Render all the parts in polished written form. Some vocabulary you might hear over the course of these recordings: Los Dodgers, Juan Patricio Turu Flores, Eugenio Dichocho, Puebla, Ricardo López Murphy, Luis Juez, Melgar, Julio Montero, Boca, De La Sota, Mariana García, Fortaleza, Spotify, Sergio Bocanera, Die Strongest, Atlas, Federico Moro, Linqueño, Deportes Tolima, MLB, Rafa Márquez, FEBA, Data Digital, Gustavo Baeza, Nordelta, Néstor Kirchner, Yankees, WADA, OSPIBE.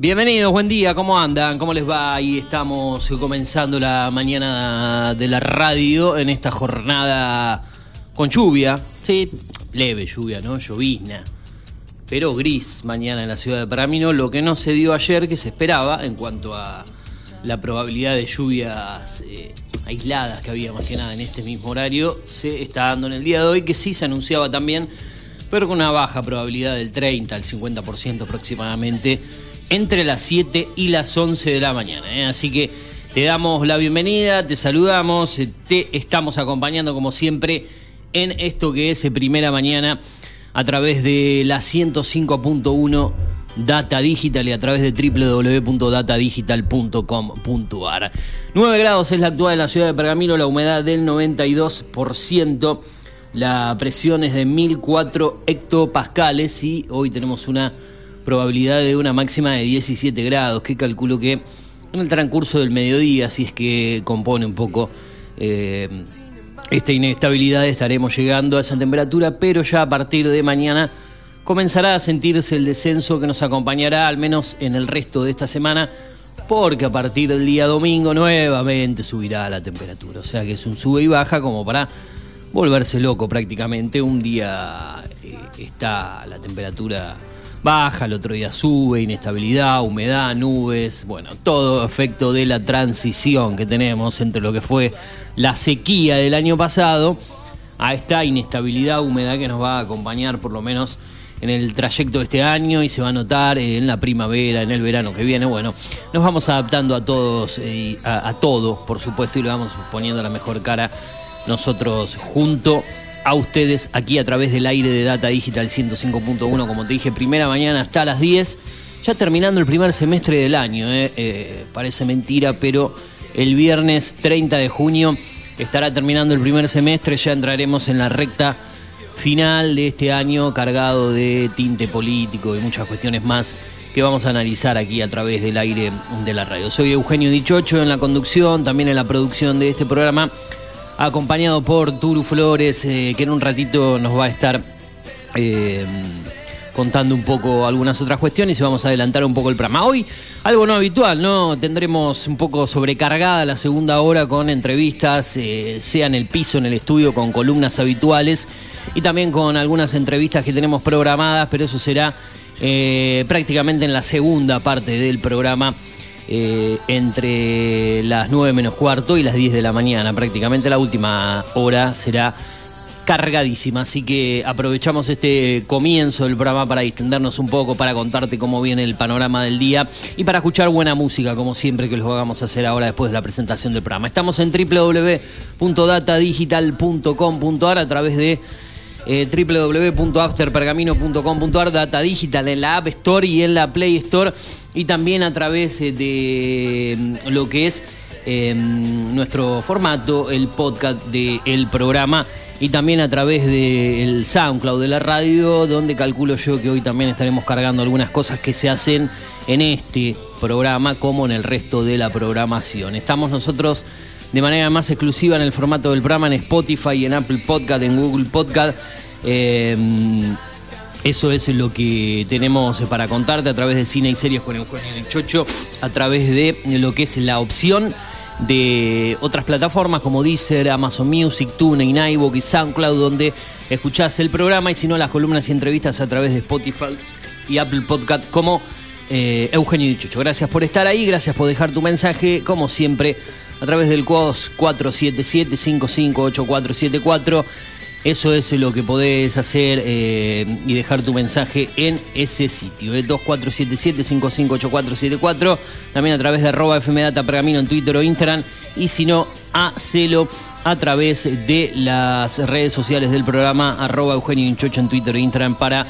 Bienvenidos, buen día, ¿cómo andan? ¿Cómo les va? Ahí estamos comenzando la mañana de la radio en esta jornada con lluvia, sí, leve lluvia, ¿no? Llovizna, pero gris mañana en la ciudad de Pergamino, lo que no se dio ayer, que se esperaba en cuanto a la probabilidad de lluvias aisladas que había más que nada en este mismo horario, se está dando en el día de hoy, que sí se anunciaba también, pero con una baja probabilidad del 30 al 50% aproximadamente, entre las 7 y las 11 de la mañana, ¿eh? Así que te damos la bienvenida, te saludamos, te estamos acompañando como siempre en esto que es Primera Mañana a través de la 105.1 Data Digital y a través de www.datadigital.com.ar. 9 grados es la actual en la ciudad de Pergamino, la humedad del 92%, la presión es de 1004 hectopascales y hoy tenemos una probabilidad de una máxima de 17 grados, que calculo que en el transcurso del mediodía, si es que compone un poco esta inestabilidad, estaremos llegando a esa temperatura, pero ya a partir de mañana comenzará a sentirse el descenso que nos acompañará al menos en el resto de esta semana, porque a partir del día domingo nuevamente subirá la temperatura, o sea que es un sube y baja como para volverse loco prácticamente. Un día está la temperatura baja, el otro día sube, inestabilidad, humedad, nubes, bueno, todo efecto de la transición que tenemos entre lo que fue la sequía del año pasado a esta inestabilidad, humedad que nos va a acompañar por lo menos en el trayecto de este año y se va a notar en la primavera, en el verano que viene. Bueno, nos vamos adaptando a todos y a todo, por supuesto, y lo vamos poniendo la mejor cara nosotros junto a ustedes aquí a través del aire de Data Digital 105.1, como te dije, primera mañana hasta las 10, ya terminando el primer semestre del año, parece mentira, pero el viernes 30 de junio estará terminando el primer semestre, ya entraremos en la recta final de este año cargado de tinte político y muchas cuestiones más que vamos a analizar aquí a través del aire de la radio. Soy Eugenio Dichocho en la conducción, también en la producción de este programa, acompañado por Turu Flores, que en un ratito nos va a estar contando un poco algunas otras cuestiones y vamos a adelantar un poco el programa. Hoy, algo no habitual, ¿no? Tendremos un poco sobrecargada la segunda hora con entrevistas, sea en el piso, en el estudio, con columnas habituales y también con algunas entrevistas que tenemos programadas, pero eso será prácticamente en la segunda parte del programa. Entre las 9 menos cuarto y las 10 de la mañana, prácticamente la última hora será cargadísima, así que aprovechamos este comienzo del programa para distendernos un poco, para contarte cómo viene el panorama del día y para escuchar buena música, como siempre que los vamos a hacer ahora después de la presentación del programa. Estamos en www.datadigital.com.ar, a través de www.afterpergamino.com.ar, Data Digital en la App Store y en la Play Store, y también a través de lo que es nuestro formato, el podcast del programa, y también a través del SoundCloud de la radio, donde calculo yo que hoy también estaremos cargando algunas cosas que se hacen en este programa como en el resto de la programación. Estamos nosotros de manera más exclusiva en el formato del programa, en Spotify, en Apple Podcast, en Google Podcast. Eso es lo que tenemos para contarte a través de Cine y Series con Eugenio Dichocho, a través de lo que es la opción de otras plataformas como Deezer, Amazon Music, TuneIn, iVoox y SoundCloud, donde escuchás el programa, y si no, las columnas y entrevistas a través de Spotify y Apple Podcast como Eugenio Dichocho. Gracias por estar ahí, gracias por dejar tu mensaje, como siempre, a través del 477-558474. Eso es lo que podés hacer y dejar tu mensaje en ese sitio, 2477-558474. También a través de @fmdatapergamino en Twitter o Instagram. Y si no, hacelo a través de las redes sociales del programa, @EugenioDichocho en Twitter o Instagram, para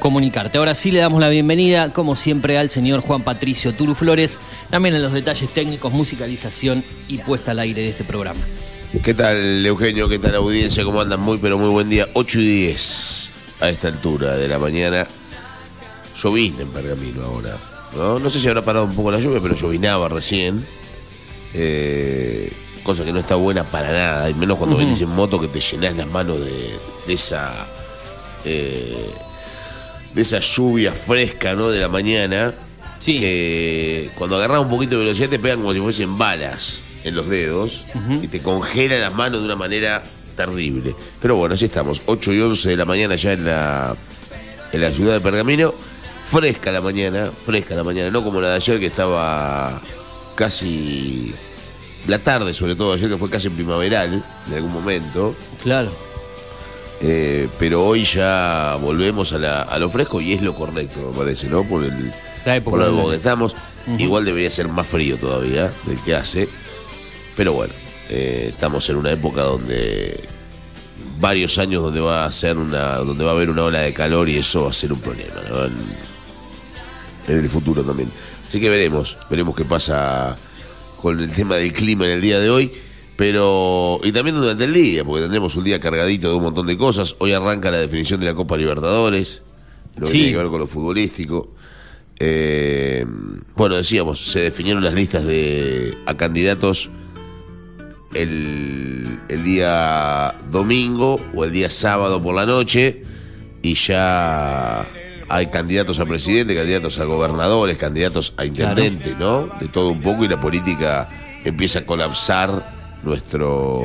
comunicarte. Ahora sí le damos la bienvenida, como siempre, al señor Juan Patricio Turu Flores, también en los detalles técnicos, musicalización y puesta al aire de este programa. ¿Qué tal, Eugenio? ¿Qué tal, audiencia? ¿Cómo andan? Muy, pero muy buen día. 8:10 a esta altura de la mañana. Llovizna en Pergamino ahora, ¿no? No sé si habrá parado un poco la lluvia, pero llovinaba recién. Cosa que no está buena para nada, y menos cuando venís en moto, que te llenás las manos de esa... de esa lluvia fresca, ¿no? De la mañana, sí. Que cuando agarras un poquito de velocidad te pegan como si fuesen balas en los dedos, y te congela las manos de una manera terrible. Pero bueno, así estamos, 8:11 de la mañana ya en la ciudad de Pergamino. Fresca la mañana, no como la de ayer, que estaba casi... La tarde, sobre todo, ayer que fue casi primaveral en algún momento. Claro. Pero hoy ya volvemos a lo fresco, y es lo correcto, me parece, ¿no? Por el algo que estamos. Igual debería ser más frío todavía del que hace. Pero bueno, estamos en una época donde varios años donde va a haber una ola de calor, y eso va a ser un problema, ¿no? en el futuro también. Así que veremos qué pasa con el tema del clima en el día de hoy. Pero, y también durante el día, porque tendremos un día cargadito de un montón de cosas. Hoy arranca la definición de la Copa Libertadores, lo que tiene que ver con lo futbolístico. Bueno, decíamos, se definieron las listas a candidatos el día domingo o el día sábado por la noche, y ya hay candidatos a presidente, candidatos a gobernadores, candidatos a intendente, ¿no? De todo un poco, y la política empieza a colapsar nuestro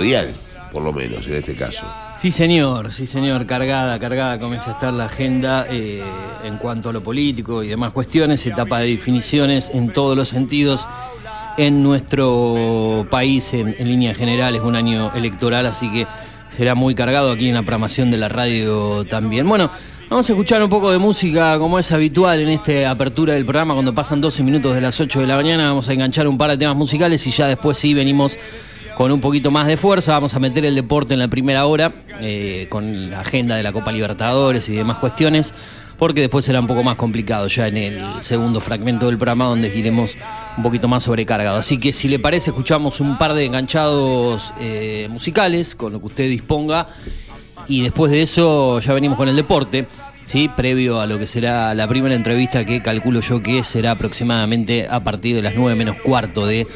dial, por lo menos en este caso. Sí señor, cargada comienza a estar la agenda en cuanto a lo político y demás cuestiones, etapa de definiciones en todos los sentidos en nuestro país en línea general. Es un año electoral, así que será muy cargado aquí en la programación de la radio también. Bueno, vamos a escuchar un poco de música, como es habitual en esta apertura del programa, cuando pasan 12 minutos de las 8 de la mañana. Vamos a enganchar un par de temas musicales y ya después sí venimos con un poquito más de fuerza. Vamos a meter el deporte en la primera hora, con la agenda de la Copa Libertadores y demás cuestiones, porque después será un poco más complicado ya en el segundo fragmento del programa, donde giremos un poquito más sobrecargado. Así que si le parece, escuchamos un par de enganchados musicales, con lo que usted disponga, y después de eso ya venimos con el deporte, ¿sí? Previo a lo que será la primera entrevista, que calculo yo que será aproximadamente a partir de las 9:45 de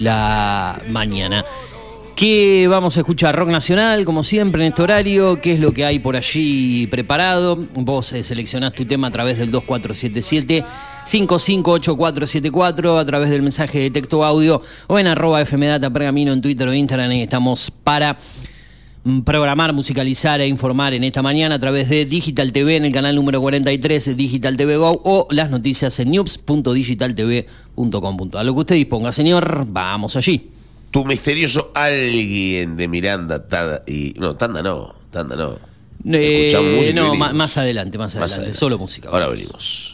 la mañana. ¿Qué vamos a escuchar? Rock nacional, como siempre, en este horario. ¿Qué es lo que hay por allí preparado? Vos seleccionás tu tema a través del 2477-558474, a través del mensaje de texto audio, o en @fmdata Pergamino en Twitter o Instagram. Y estamos para programar, musicalizar e informar en esta mañana a través de Digital TV en el canal número 43, Digital TV Go, o las noticias en news.digitaltv.com. A lo que usted disponga, señor, vamos allí. Tu misterioso alguien de Miranda, Tanda no. No, más adelante, solo música. Ahora venimos.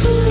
Tú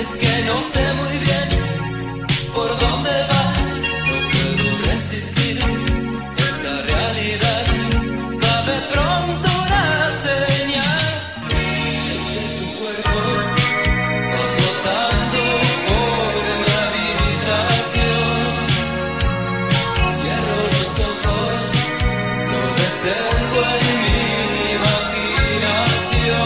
Es que no sé muy bien por dónde vas, no puedo resistir esta realidad. Dame pronto una señal. Es que tu cuerpo va flotando por mi habitación. Cierro los ojos, lo detengo en mi imaginación.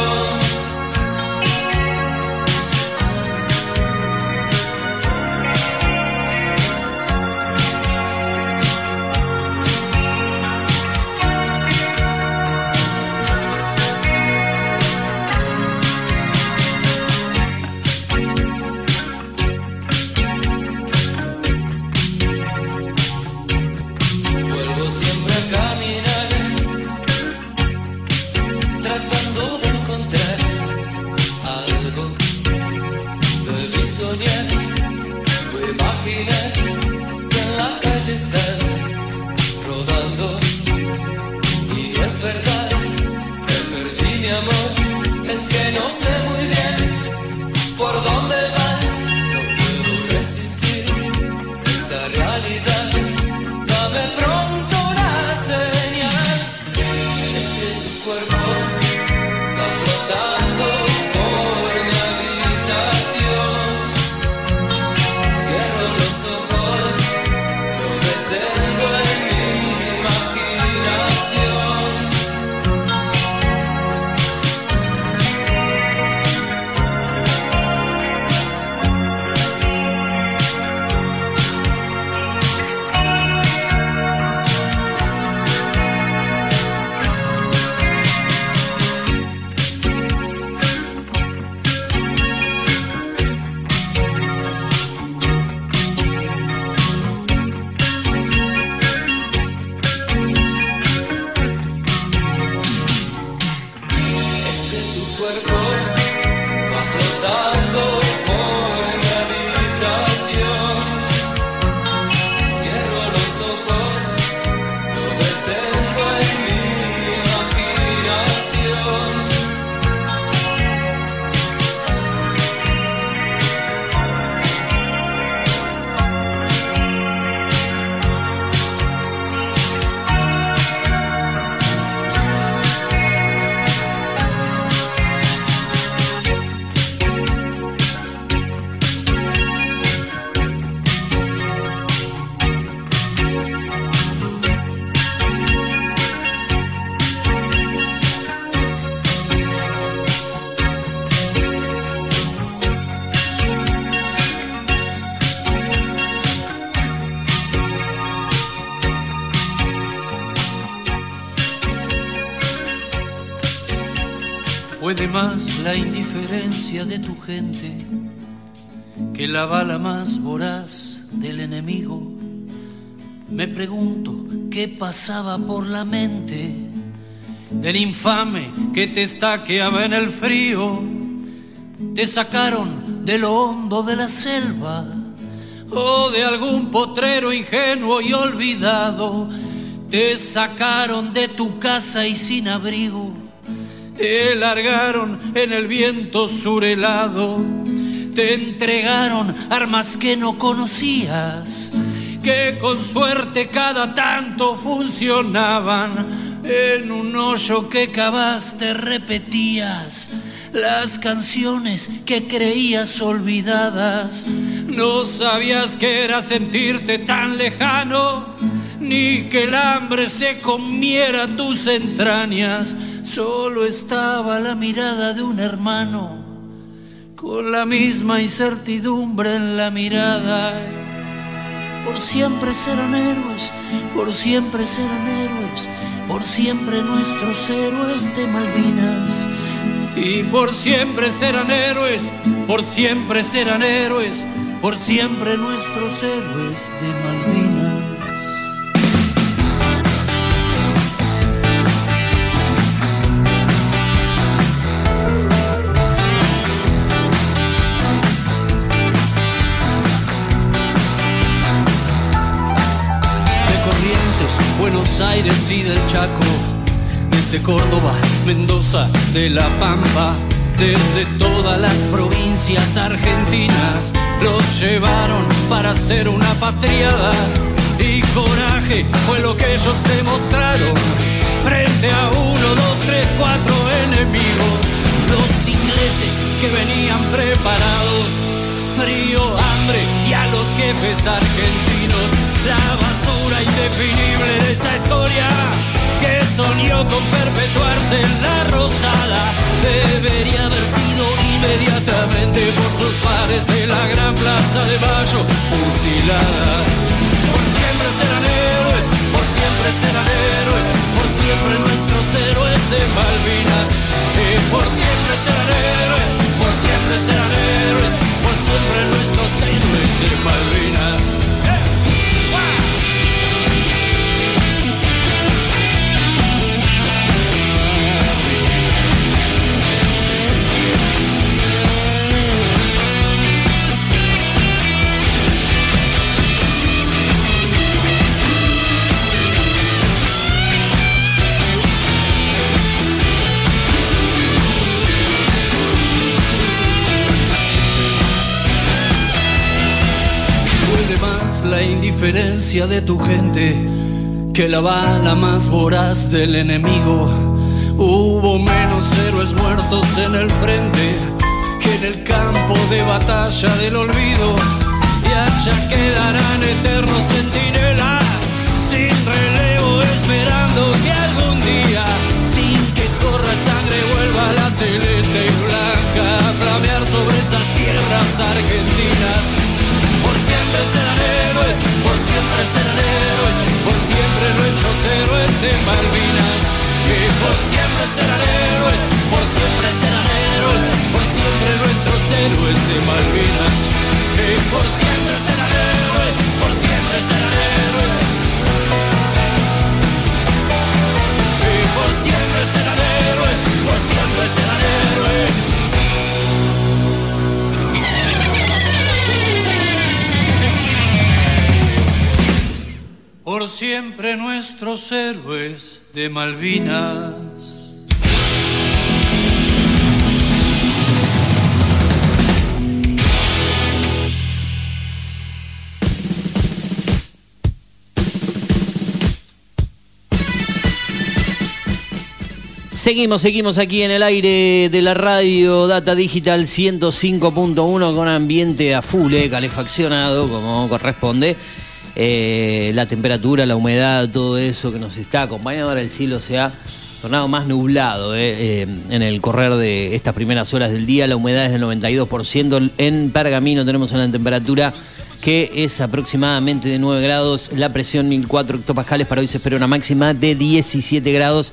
Puede más la indiferencia de tu gente que la bala más voraz del enemigo. Me pregunto qué pasaba por la mente del infame que te estaqueaba en el frío. Te sacaron de lo hondo de la selva o de algún potrero ingenuo y olvidado. Te sacaron de tu casa y sin abrigo. Te largaron en el viento surelado. Te entregaron armas que no conocías, que con suerte cada tanto funcionaban. En un hoyo que cavaste repetías las canciones que creías olvidadas. No sabías que era sentirte tan lejano, ni que el hambre se comiera tus entrañas. Solo estaba la mirada de un hermano, con la misma incertidumbre en la mirada. Por siempre serán héroes, por siempre serán héroes, por siempre nuestros héroes de Malvinas. Y por siempre serán héroes, por siempre serán héroes, por siempre nuestros héroes de Malvinas. Buenos Aires y del Chaco, desde Córdoba, Mendoza, de La Pampa, desde todas las provincias argentinas los llevaron para hacer una patriada, y coraje fue lo que ellos demostraron frente a 1, 2, 3, 4 enemigos. Los ingleses que venían preparados, frío, hambre, y a los jefes argentinos, la basura indefinible de esa escoria que soñó con perpetuarse en la Rosada. Debería haber sido inmediatamente por sus pares en la gran Plaza de Mayo fusilada. Por siempre serán héroes, por siempre serán héroes, por siempre nuestros héroes de Malvinas. Y por siempre serán héroes, por siempre serán héroes, por siempre nuestros héroes de Malvinas. La indiferencia de tu gente que la bala más voraz del enemigo. Hubo menos héroes muertos en el frente que en el campo de batalla del olvido. Y allá quedarán eternos centinelas sin relevo, esperando que algún día, sin que corra sangre, vuelva la celeste y blanca a flamear sobre esas tierras argentinas. Por siempre serán héroes, por siempre serán héroes, por siempre nuestros héroes de Malvinas. Y por siempre serán héroes, por siempre serán héroes, por siempre nuestros héroes de Malvinas. Y por siempre serán héroes, por siempre serán héroes. Y por siempre serán héroes, por siempre serán héroes. Por siempre nuestros héroes de Malvinas. Seguimos aquí en el aire de la radio Data Digital 105.1 con ambiente a full, calefaccionado como corresponde. La temperatura, la humedad, todo eso que nos está acompañando. Ahora el cielo se ha tornado más nublado en el correr de estas primeras horas del día. La humedad es del 92%. En Pergamino tenemos una temperatura que es aproximadamente de 9 grados. La presión 1004 hectopascales. Para hoy se espera una máxima de 17 grados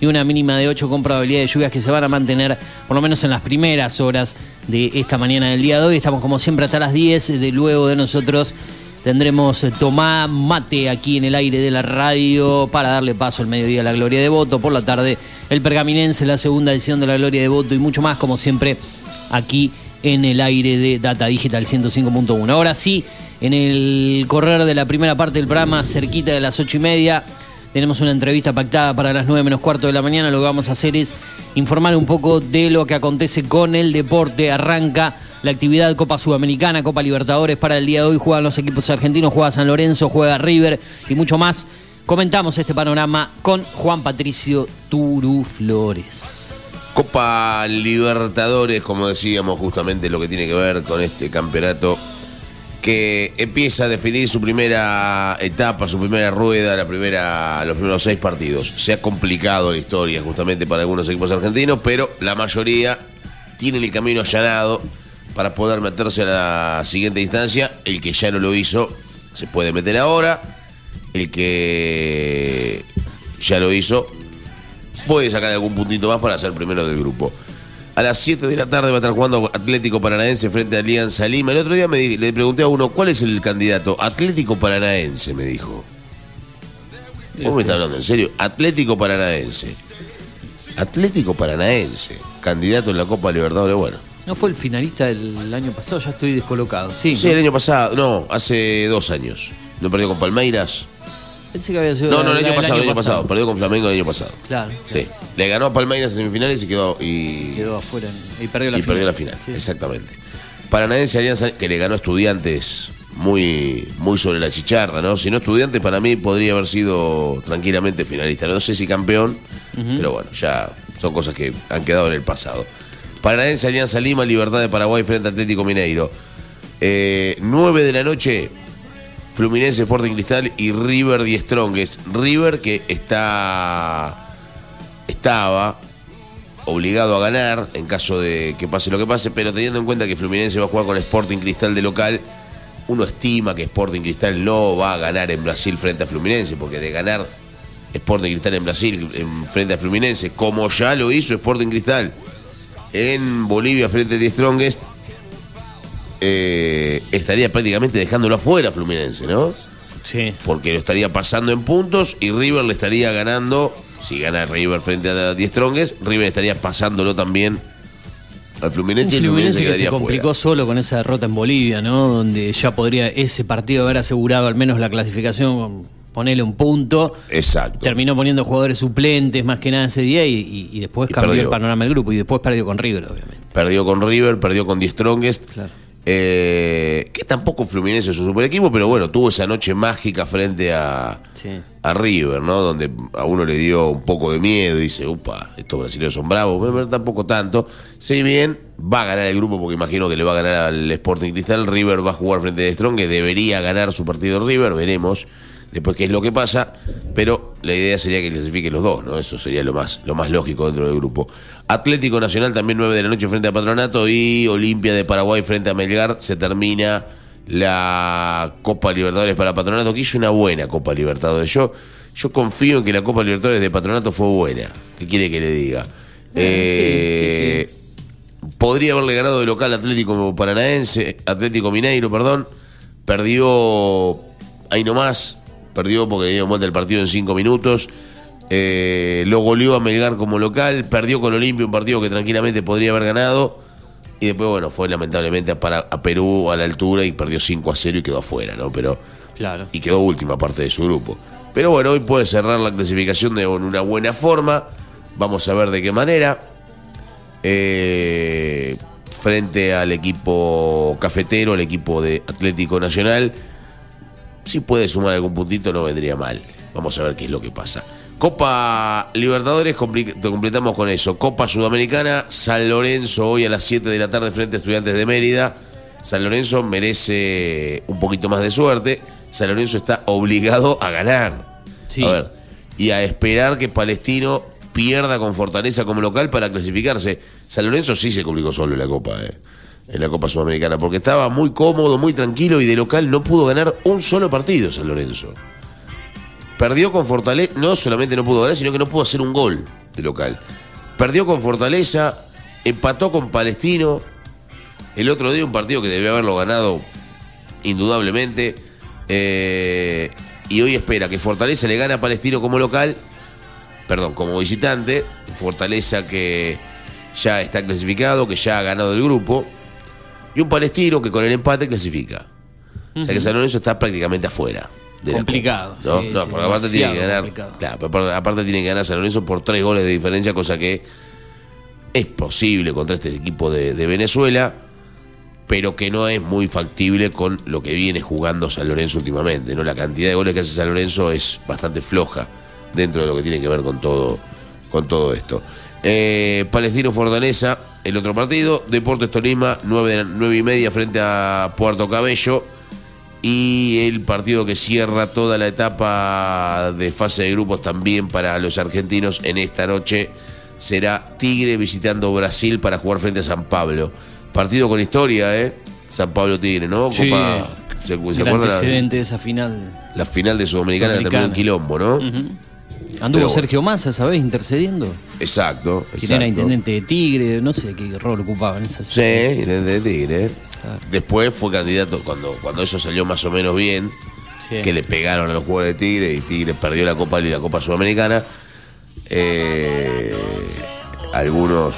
y una mínima de 8, con probabilidad de lluvias que se van a mantener por lo menos en las primeras horas de esta mañana del día de hoy. Estamos como siempre hasta las 10. De luego de nosotros tendremos Tomá Mate aquí en el aire de la radio para darle paso al mediodía a la Gloria de Voto. Por la tarde, el Pergaminense, la segunda edición de la Gloria de Voto y mucho más, como siempre, aquí en el aire de Data Digital 105.1. Ahora sí, en el correr de la primera parte del programa, cerquita de las 8:30, tenemos una entrevista pactada para las 9:45 de la mañana. Lo que vamos a hacer es informar un poco de lo que acontece con el deporte. Arranca la actividad Copa Sudamericana, Copa Libertadores para el día de hoy. Juegan los equipos argentinos, juega San Lorenzo, juega River y mucho más. Comentamos este panorama con Juan Patricio Turu Flores. Copa Libertadores, como decíamos, justamente lo que tiene que ver con este campeonato que empieza a definir su primera etapa, su primera rueda, los primeros 6 partidos. Se ha complicado la historia justamente para algunos equipos argentinos, pero la mayoría tienen el camino allanado para poder meterse a la siguiente instancia. El que ya no lo hizo se puede meter ahora. El que ya lo hizo puede sacar algún puntito más para ser primero del grupo. A las 7 de la tarde va a estar jugando Atlético Paranaense frente a Alianza Lima. El otro día le pregunté a uno, ¿cuál es el candidato? Atlético Paranaense, me dijo. ¿Vos me estás hablando en serio? Atlético Paranaense. Atlético Paranaense, candidato en la Copa Libertadores, bueno. ¿No fue el finalista del año pasado? Ya estoy descolocado. Sí, ¿no? El año pasado, no, hace 2 años. ¿No perdió con Palmeiras? Pensé que había sido. No, no, el año pasado. Perdió con Flamengo el año pasado. Claro. Sí. Le ganó a Palmeiras en semifinales y quedó. Quedó afuera. Y perdió la final. Sí. Exactamente. Paranaense Alianza, que le ganó a Estudiantes muy sobre la chicharra, ¿no? Si no Estudiantes, para mí podría haber sido tranquilamente finalista. No sé si campeón, pero bueno, ya son cosas que han quedado en el pasado. Paranaense Alianza Lima, Libertad de Paraguay frente a Atlético Mineiro. 9 de la noche, Fluminense, Sporting Cristal y River Die Strongest. River que estaba obligado a ganar en caso de que pase lo que pase, pero teniendo en cuenta que Fluminense va a jugar con Sporting Cristal de local, uno estima que Sporting Cristal no va a ganar en Brasil frente a Fluminense, porque de ganar Sporting Cristal en Brasil frente a Fluminense, como ya lo hizo Sporting Cristal en Bolivia frente a Die Strongest, estaría prácticamente dejándolo afuera Fluminense, ¿no? Sí. Porque lo estaría pasando en puntos y River le estaría ganando. Si gana River frente a Die Strongest, River estaría pasándolo también al Fluminense. Un Fluminense que se complicó fuera. Solo con esa derrota en Bolivia, ¿no? Donde ya podría ese partido haber asegurado al menos la clasificación, ponerle un punto. Exacto. Terminó poniendo jugadores suplentes más que nada ese día y después cambió el panorama del grupo. Y después perdió con River, obviamente. Perdió con River, perdió con Die Strongest. Claro. Que tampoco Fluminense es un super equipo, pero bueno, tuvo esa noche mágica frente a River, ¿no? Donde a uno le dio un poco de miedo y dice, upa, estos brasileños son bravos, pero tampoco tanto. Si bien va a ganar el grupo, porque imagino que le va a ganar al Sporting Cristal, River va a jugar frente a Die Strongest, que debería ganar su partido River, veremos después qué es lo que pasa, pero la idea sería que clasifiquen los dos, ¿no? Eso sería lo más lógico dentro del grupo. Atlético Nacional también 9 de la noche frente a Patronato y Olimpia de Paraguay frente a Melgar. Se termina la Copa Libertadores para Patronato, que hizo una buena Copa Libertadores. Yo confío en que la Copa Libertadores de Patronato fue buena. ¿Qué quiere que le diga? Sí. Podría haberle ganado de local Atlético Mineiro. Perdió ahí nomás. Perdió porque le dieron vuelta el partido en 5 minutos. Lo goleó a Melgar como local. Perdió con Olimpia un partido que tranquilamente podría haber ganado. Y después, bueno, fue lamentablemente a Perú a la altura y perdió 5-0 y quedó afuera, ¿no? Pero, claro. Y quedó última parte de su grupo. Pero bueno, hoy puede cerrar la clasificación de una buena forma. Vamos a ver de qué manera. Frente al equipo cafetero, al equipo de Atlético Nacional. Si puede sumar algún puntito no vendría mal. Vamos a ver qué es lo que pasa. Copa Libertadores, completamos con eso. Copa Sudamericana, San Lorenzo hoy a las 7 de la tarde frente a Estudiantes de Mérida. San Lorenzo merece un poquito más de suerte. San Lorenzo está obligado a ganar. Sí. A ver, y a esperar que Palestino pierda con Fortaleza como local para clasificarse. San Lorenzo sí se complicó solo en la Copa, en la Copa Sudamericana, porque estaba muy cómodo, muy tranquilo y de local no pudo ganar un solo partido San Lorenzo. Perdió con Fortaleza, no solamente no pudo ganar, sino que no pudo hacer un gol de local. Perdió con Fortaleza, empató con Palestino, el otro día un partido que debió haberlo ganado indudablemente, y hoy espera que Fortaleza le gane a Palestino como local, perdón, como visitante. Fortaleza que ya está clasificado, que ya ha ganado el grupo. Y un Palestino que con el empate clasifica. O sea que San Lorenzo está prácticamente afuera. Complicado. Copa, ¿no? Sí, no, sí, porque aparte tiene que ganar. Claro, aparte tiene que ganar San Lorenzo por 3 goles de diferencia, cosa que es posible contra este equipo de Venezuela, pero que no es muy factible con lo que viene jugando San Lorenzo últimamente, ¿no? La cantidad de goles que hace San Lorenzo es bastante floja dentro de lo que tiene que ver con todo esto. Palestino Fortaleza, el otro partido. Deportes Tolima, 9:30 frente a Puerto Cabello. Y el partido que cierra toda la etapa de fase de grupos también para los argentinos en esta noche será Tigre visitando Brasil para jugar frente a San Pablo. Partido con historia, San Pablo Tigre, ¿no? Sí, Copa, ¿se acuerdan? Antecedente de esa final. La final de Sudamericana que terminó en quilombo, ¿no? Anduvo Sergio Massa, ¿sabés? Intercediendo. Exacto. Quien era intendente de Tigre, no sé qué rol ocupaba en esa situación. Sí, intendente de Tigre. Claro. Después fue candidato, cuando eso salió más o menos bien, que le pegaron a los jugadores de Tigre y Tigre perdió la Copa y la Copa Sudamericana. Algunos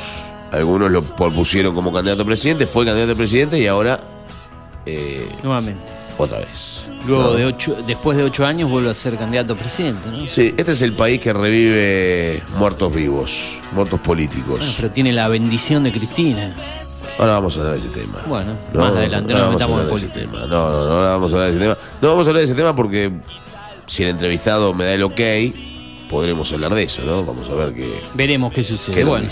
lo propusieron como candidato a presidente, fue candidato a presidente y ahora nuevamente otra vez. Luego ¿no? Después de 8 años vuelve a ser candidato a presidente, ¿no? Sí, este es el país que revive muertos vivos, muertos políticos. Bueno, pero tiene la bendición de Cristina. Ahora vamos a hablar de ese tema. Bueno, no, más adelante no, no nos metamos en política. No vamos a hablar de ese tema. No vamos a hablar de ese tema porque si el entrevistado me da el ok, podremos hablar de eso, ¿no? Vamos a ver qué... Veremos qué sucede. Qué bueno,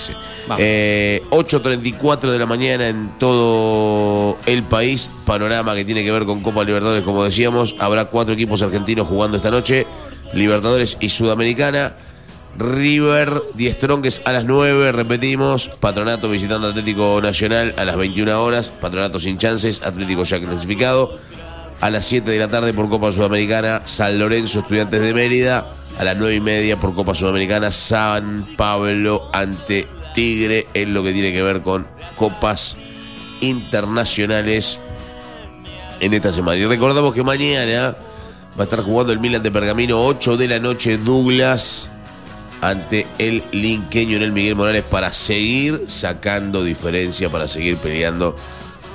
8:34 de la mañana en todo el país. Panorama que tiene que ver con Copa Libertadores, como decíamos. Habrá 4 equipos argentinos jugando esta noche. Libertadores y Sudamericana. River, Die Strongest a las 9, repetimos. Patronato visitando Atlético Nacional a las 21 horas. Patronato sin chances, Atlético ya clasificado. A las 7 de la tarde por Copa Sudamericana, San Lorenzo, Estudiantes de Mérida. A las 9:30 por Copa Sudamericana, San Pablo ante Tigre. Es lo que tiene que ver con copas internacionales en esta semana. Y recordamos que mañana va a estar jugando el Milan de Pergamino, 8 de la noche, Douglas ante el linqueño en el Miguel Morales, para seguir sacando diferencia, para seguir peleando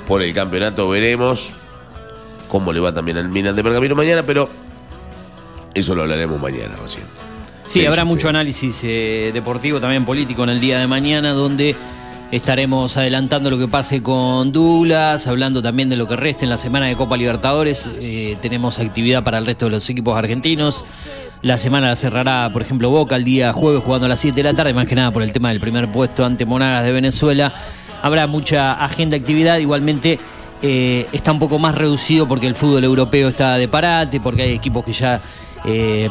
por el campeonato. Veremos cómo le va también al Milan de Pergamino mañana, pero eso lo hablaremos mañana recién. Sí, habrá mucho análisis deportivo, también político, en el día de mañana, donde estaremos adelantando lo que pase con Douglas, hablando también de lo que resta en la semana de Copa Libertadores. Tenemos actividad para el resto de los equipos argentinos. La semana la cerrará, por ejemplo, Boca el día jueves jugando a las 7 de la tarde, más que nada por el tema del primer puesto ante Monagas de Venezuela. Habrá mucha agenda, actividad. Igualmente está un poco más reducido porque el fútbol europeo está de parate, porque hay equipos que ya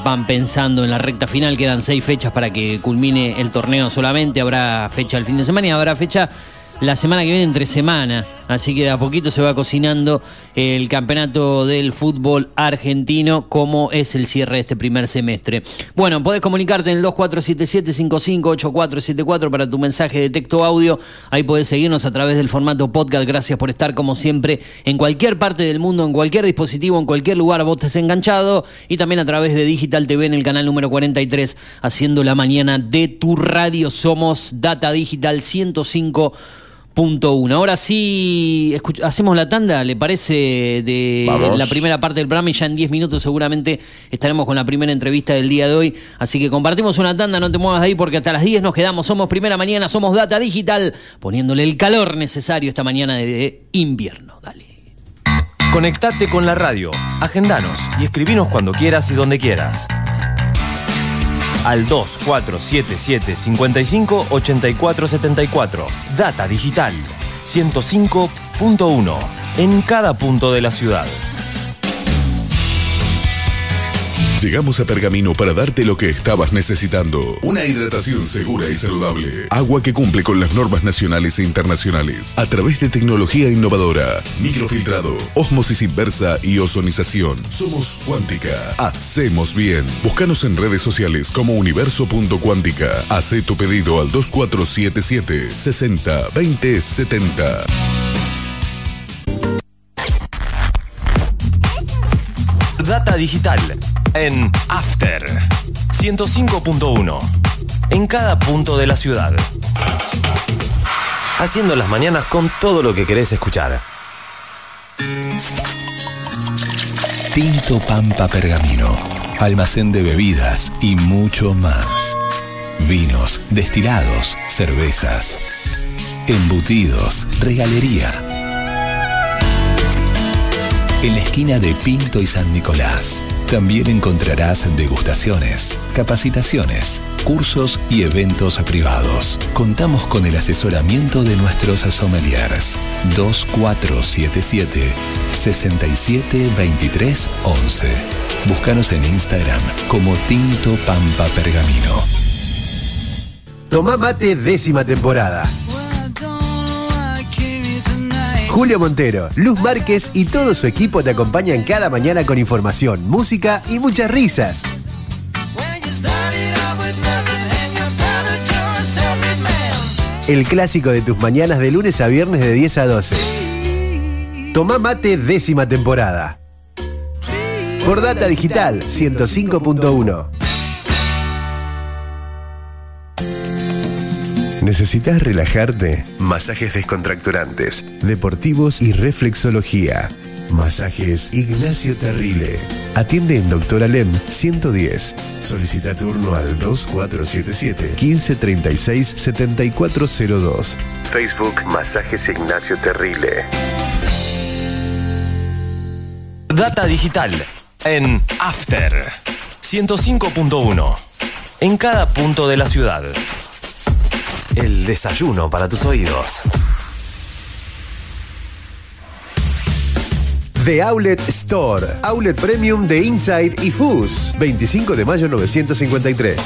van pensando en la recta final. Quedan 6 fechas para que culmine el torneo solamente. Habrá fecha el fin de semana y habrá fecha la semana que viene, entre semana. Así que de a poquito se va cocinando el campeonato del fútbol argentino, como es el cierre de este primer semestre. Bueno, podés comunicarte en el 2477-558474 para tu mensaje de texto audio. Ahí podés seguirnos a través del formato podcast. Gracias por estar, como siempre, en cualquier parte del mundo, en cualquier dispositivo, en cualquier lugar vos estés enganchado. Y también a través de Digital TV en el canal número 43, haciendo la mañana de tu radio. Somos Data Digital 105.1. Ahora sí, hacemos la tanda, ¿le parece? De Vamos. La primera parte del programa, y ya en 10 minutos seguramente estaremos con la primera entrevista del día de hoy. Así que compartimos una tanda, no te muevas de ahí porque hasta las 10 nos quedamos. Somos Primera Mañana, somos Data Digital, poniéndole el calor necesario esta mañana de invierno. Dale. Conectate con la radio, agendanos y escribinos cuando quieras y donde quieras. Al 2477-558474. Data Digital 105.1 en cada punto de la ciudad. Llegamos a Pergamino para darte lo que estabas necesitando. Una hidratación segura y saludable. Agua que cumple con las normas nacionales e internacionales a través de tecnología innovadora, microfiltrado, osmosis inversa y ozonización. Somos Cuántica. Hacemos bien. Búscanos en redes sociales como universo.cuántica. Hacé tu pedido al 2477-60-2070. Data Digital en After 105.1 en cada punto de la ciudad, haciendo las mañanas con todo lo que querés escuchar. Tinto Pampa Pergamino, almacén de bebidas y mucho más. Vinos, destilados, cervezas, embutidos, regalería. En la esquina de Pinto y San Nicolás también encontrarás degustaciones, capacitaciones, cursos y eventos privados. Contamos con el asesoramiento de nuestros sommeliers. 2477-672311. Búscanos en Instagram como Tinto Pampa Pergamino. Tomá mate, 10ª temporada. Julio Montero, Luz Márquez y todo su equipo te acompañan cada mañana con información, música y muchas risas. El clásico de tus mañanas de lunes a viernes de 10 a 12. Tomá mate, 10ª temporada. Por Data Digital 105.1. ¿Necesitas relajarte? Masajes descontracturantes, deportivos y reflexología. Masajes Ignacio Terrile. Atiende en Doctor Alem 110. Solicita turno al 2477-1536-7402. Facebook Masajes Ignacio Terrile. Data Digital en After 105.1. En cada punto de la ciudad. El desayuno para tus oídos. The Outlet Store, Outlet Premium de Inside y Fus, 25 de mayo 953.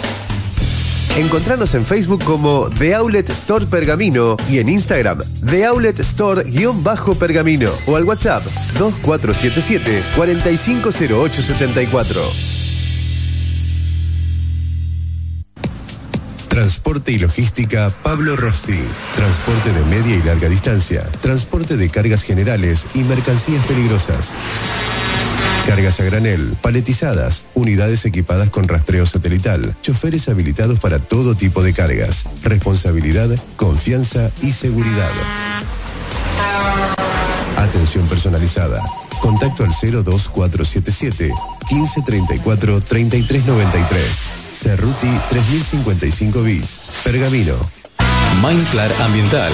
Encontranos en Facebook como The Outlet Store Pergamino y en Instagram The Outlet Store-Pergamino o al WhatsApp 2477-450874. Transporte y logística Pablo Rosti. Transporte de media y larga distancia. Transporte de cargas generales y mercancías peligrosas. Cargas a granel, paletizadas, unidades equipadas con rastreo satelital, choferes habilitados para todo tipo de cargas. Responsabilidad, confianza y seguridad. Atención personalizada. Contacto al 02477 1534 3393. Cerruti 3055 bis, Pergamino. Mindclar Ambiental.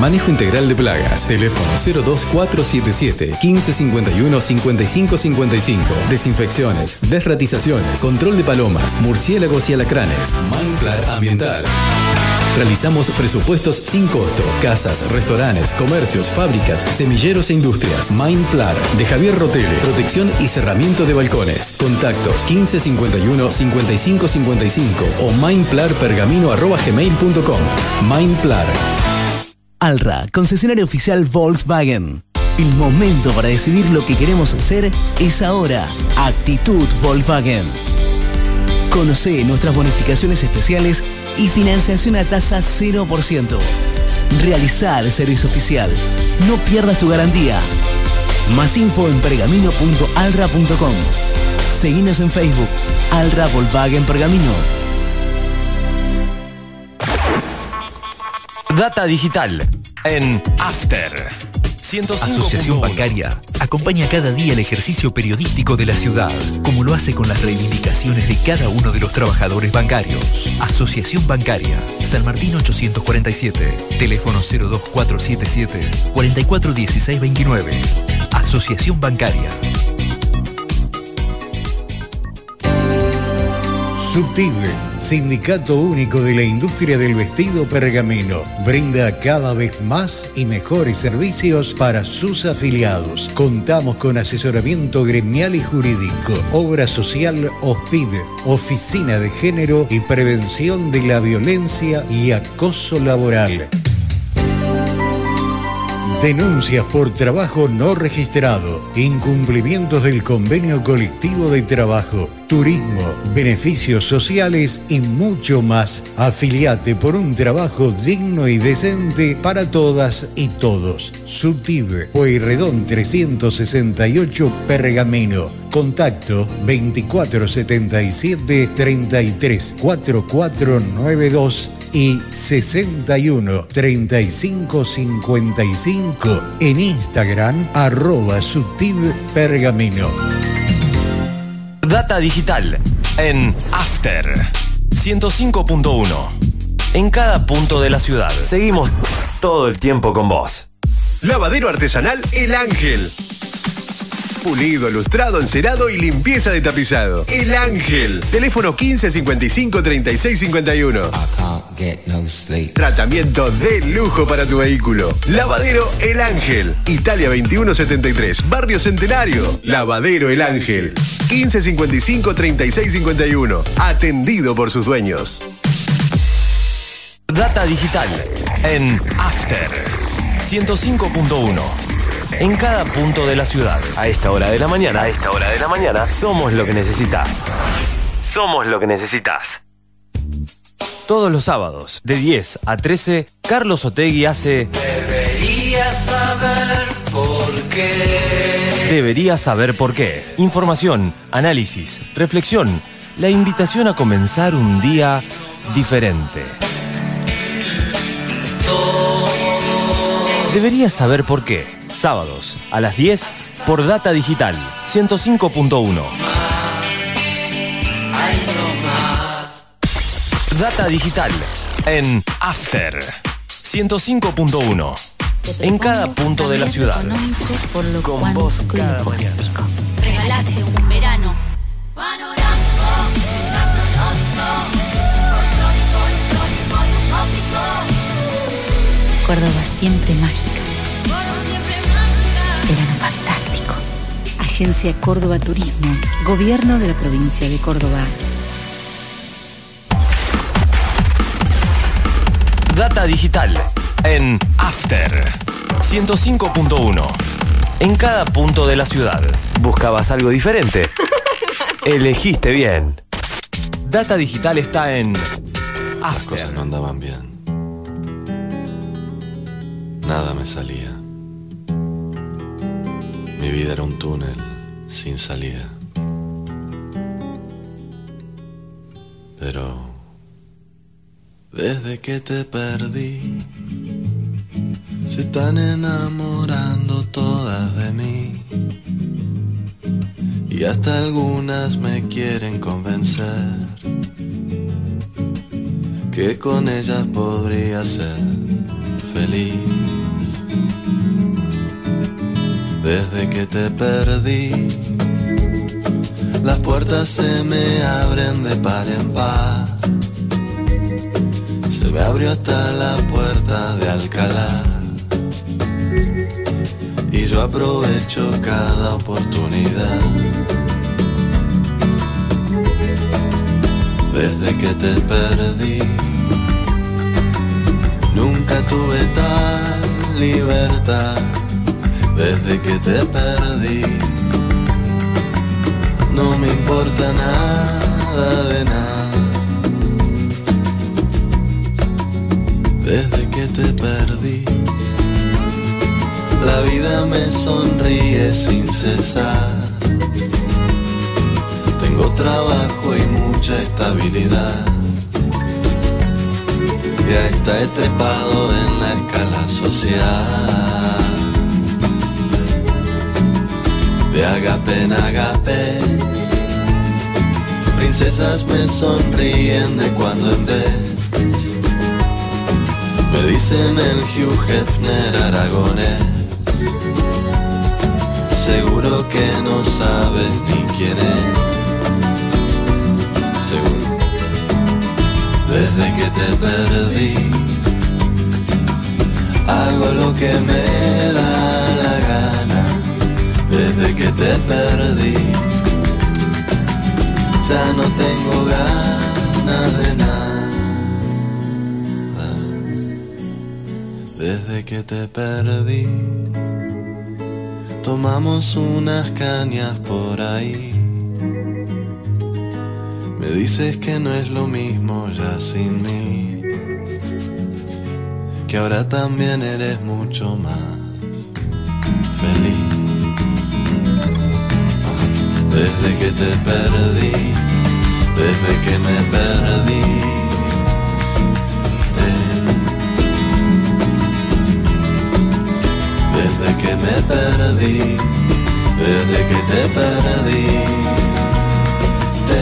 Manejo integral de plagas. Teléfono 02477 1551 5555. Desinfecciones, desratizaciones, control de palomas, murciélagos y alacranes. Mindclar Ambiental. Realizamos presupuestos sin costo. Casas, restaurantes, comercios, fábricas, semilleros e industrias. Mindplar de Javier Rotele. Protección y cerramiento de balcones. Contactos 1551-5555 o mindplarpergamino@gmail.com. Mindplar. Alra, concesionario oficial Volkswagen. El momento para decidir lo que queremos hacer es ahora. Actitud Volkswagen. Conoce nuestras bonificaciones especiales y financiación a tasa 0%. Realizá el servicio oficial. No pierdas tu garantía. Más info en pergamino.alra.com. Seguinos en Facebook. Alra Volkswagen Pergamino. Data Digital en After 105.1. Asociación Bancaria acompaña cada día el ejercicio periodístico de la ciudad, como lo hace con las reivindicaciones de cada uno de los trabajadores bancarios. Asociación Bancaria, San Martín 847, teléfono 02477 441629. Asociación Bancaria. Subtible, Sindicato Único de la Industria del Vestido Pergamino, brinda cada vez más y mejores servicios para sus afiliados. Contamos con asesoramiento gremial y jurídico, obra social OSPIBE, oficina de género y prevención de la violencia y acoso laboral. Denuncias por trabajo no registrado, incumplimientos del convenio colectivo de trabajo, turismo, beneficios sociales y mucho más. Afiliate por un trabajo digno y decente para todas y todos. Subtibe, Pueyrredón 368 Pergamino. Contacto 2477-334492. Y 613555 en Instagram @subtibepergamino. Data Digital en After 105.1 en cada punto de la ciudad. Seguimos todo el tiempo con vos. Lavadero artesanal El Ángel. Pulido, lustrado, encerado y limpieza de tapizado. El Ángel. Teléfono 1555-3651. No. Tratamiento de lujo para tu vehículo. Lavadero El Ángel. Italia 2173. Barrio Centenario. Lavadero El Ángel. 1555-3651. Atendido por sus dueños. Data Digital en After 105.1. En cada punto de la ciudad. A esta hora de la mañana, somos lo que necesitas. Todos los sábados, de 10 a 13, Carlos Otegui hace... Deberías saber por qué. Información, análisis, reflexión. La invitación a comenzar un día diferente. Deberías saber por qué. sábados a las 10 por Data Digital 105.1. Data Digital en After 105.1 en cada punto de la ciudad. Con voz cada mañana. Regalate un verano panorámico, gastronómico, folclórico, histórico y óptico. Córdoba siempre mágica. Verano fantástico. Agencia Córdoba Turismo, Gobierno de la Provincia de Córdoba. Data Digital en After 105.1 en cada punto de la ciudad. ¿Buscabas algo diferente? Elegiste bien. Data Digital está en After. Las cosas no andaban bien. Nada me salía. Mi vida era un túnel sin salida. Pero desde que te perdí, se están enamorando todas de mí. Y hasta algunas me quieren convencer que con ellas podría ser feliz. Desde que te perdí, las puertas se me abren de par en par. Se me abrió hasta la puerta de Alcalá. Y yo aprovecho cada oportunidad. Desde que te perdí, nunca tuve tal libertad. Desde que te perdí, no me importa nada de nada. Desde que te perdí, la vida me sonríe sin cesar. Tengo trabajo y mucha estabilidad. Ya está estrepado en la escala social. De agape en agape, princesas me sonríen de cuando en vez. Me dicen el Hugh Hefner aragonés. Seguro que no sabes ni quién es. Seguro. Desde que te perdí, hago lo que me da la gana. Desde que te perdí, ya no tengo ganas de nada. Desde que te perdí, tomamos unas cañas por ahí. Me dices que no es lo mismo ya sin mí, que ahora también eres mucho más feliz. Desde que te perdí, desde que me perdí. Desde que me perdí, desde que te perdí, te...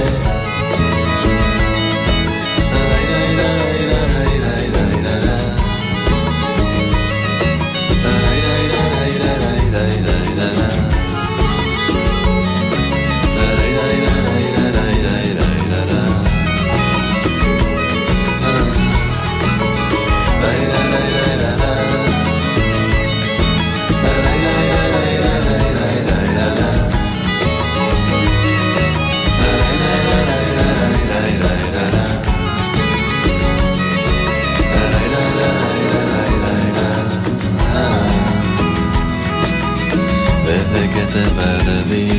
Desde que te perdí.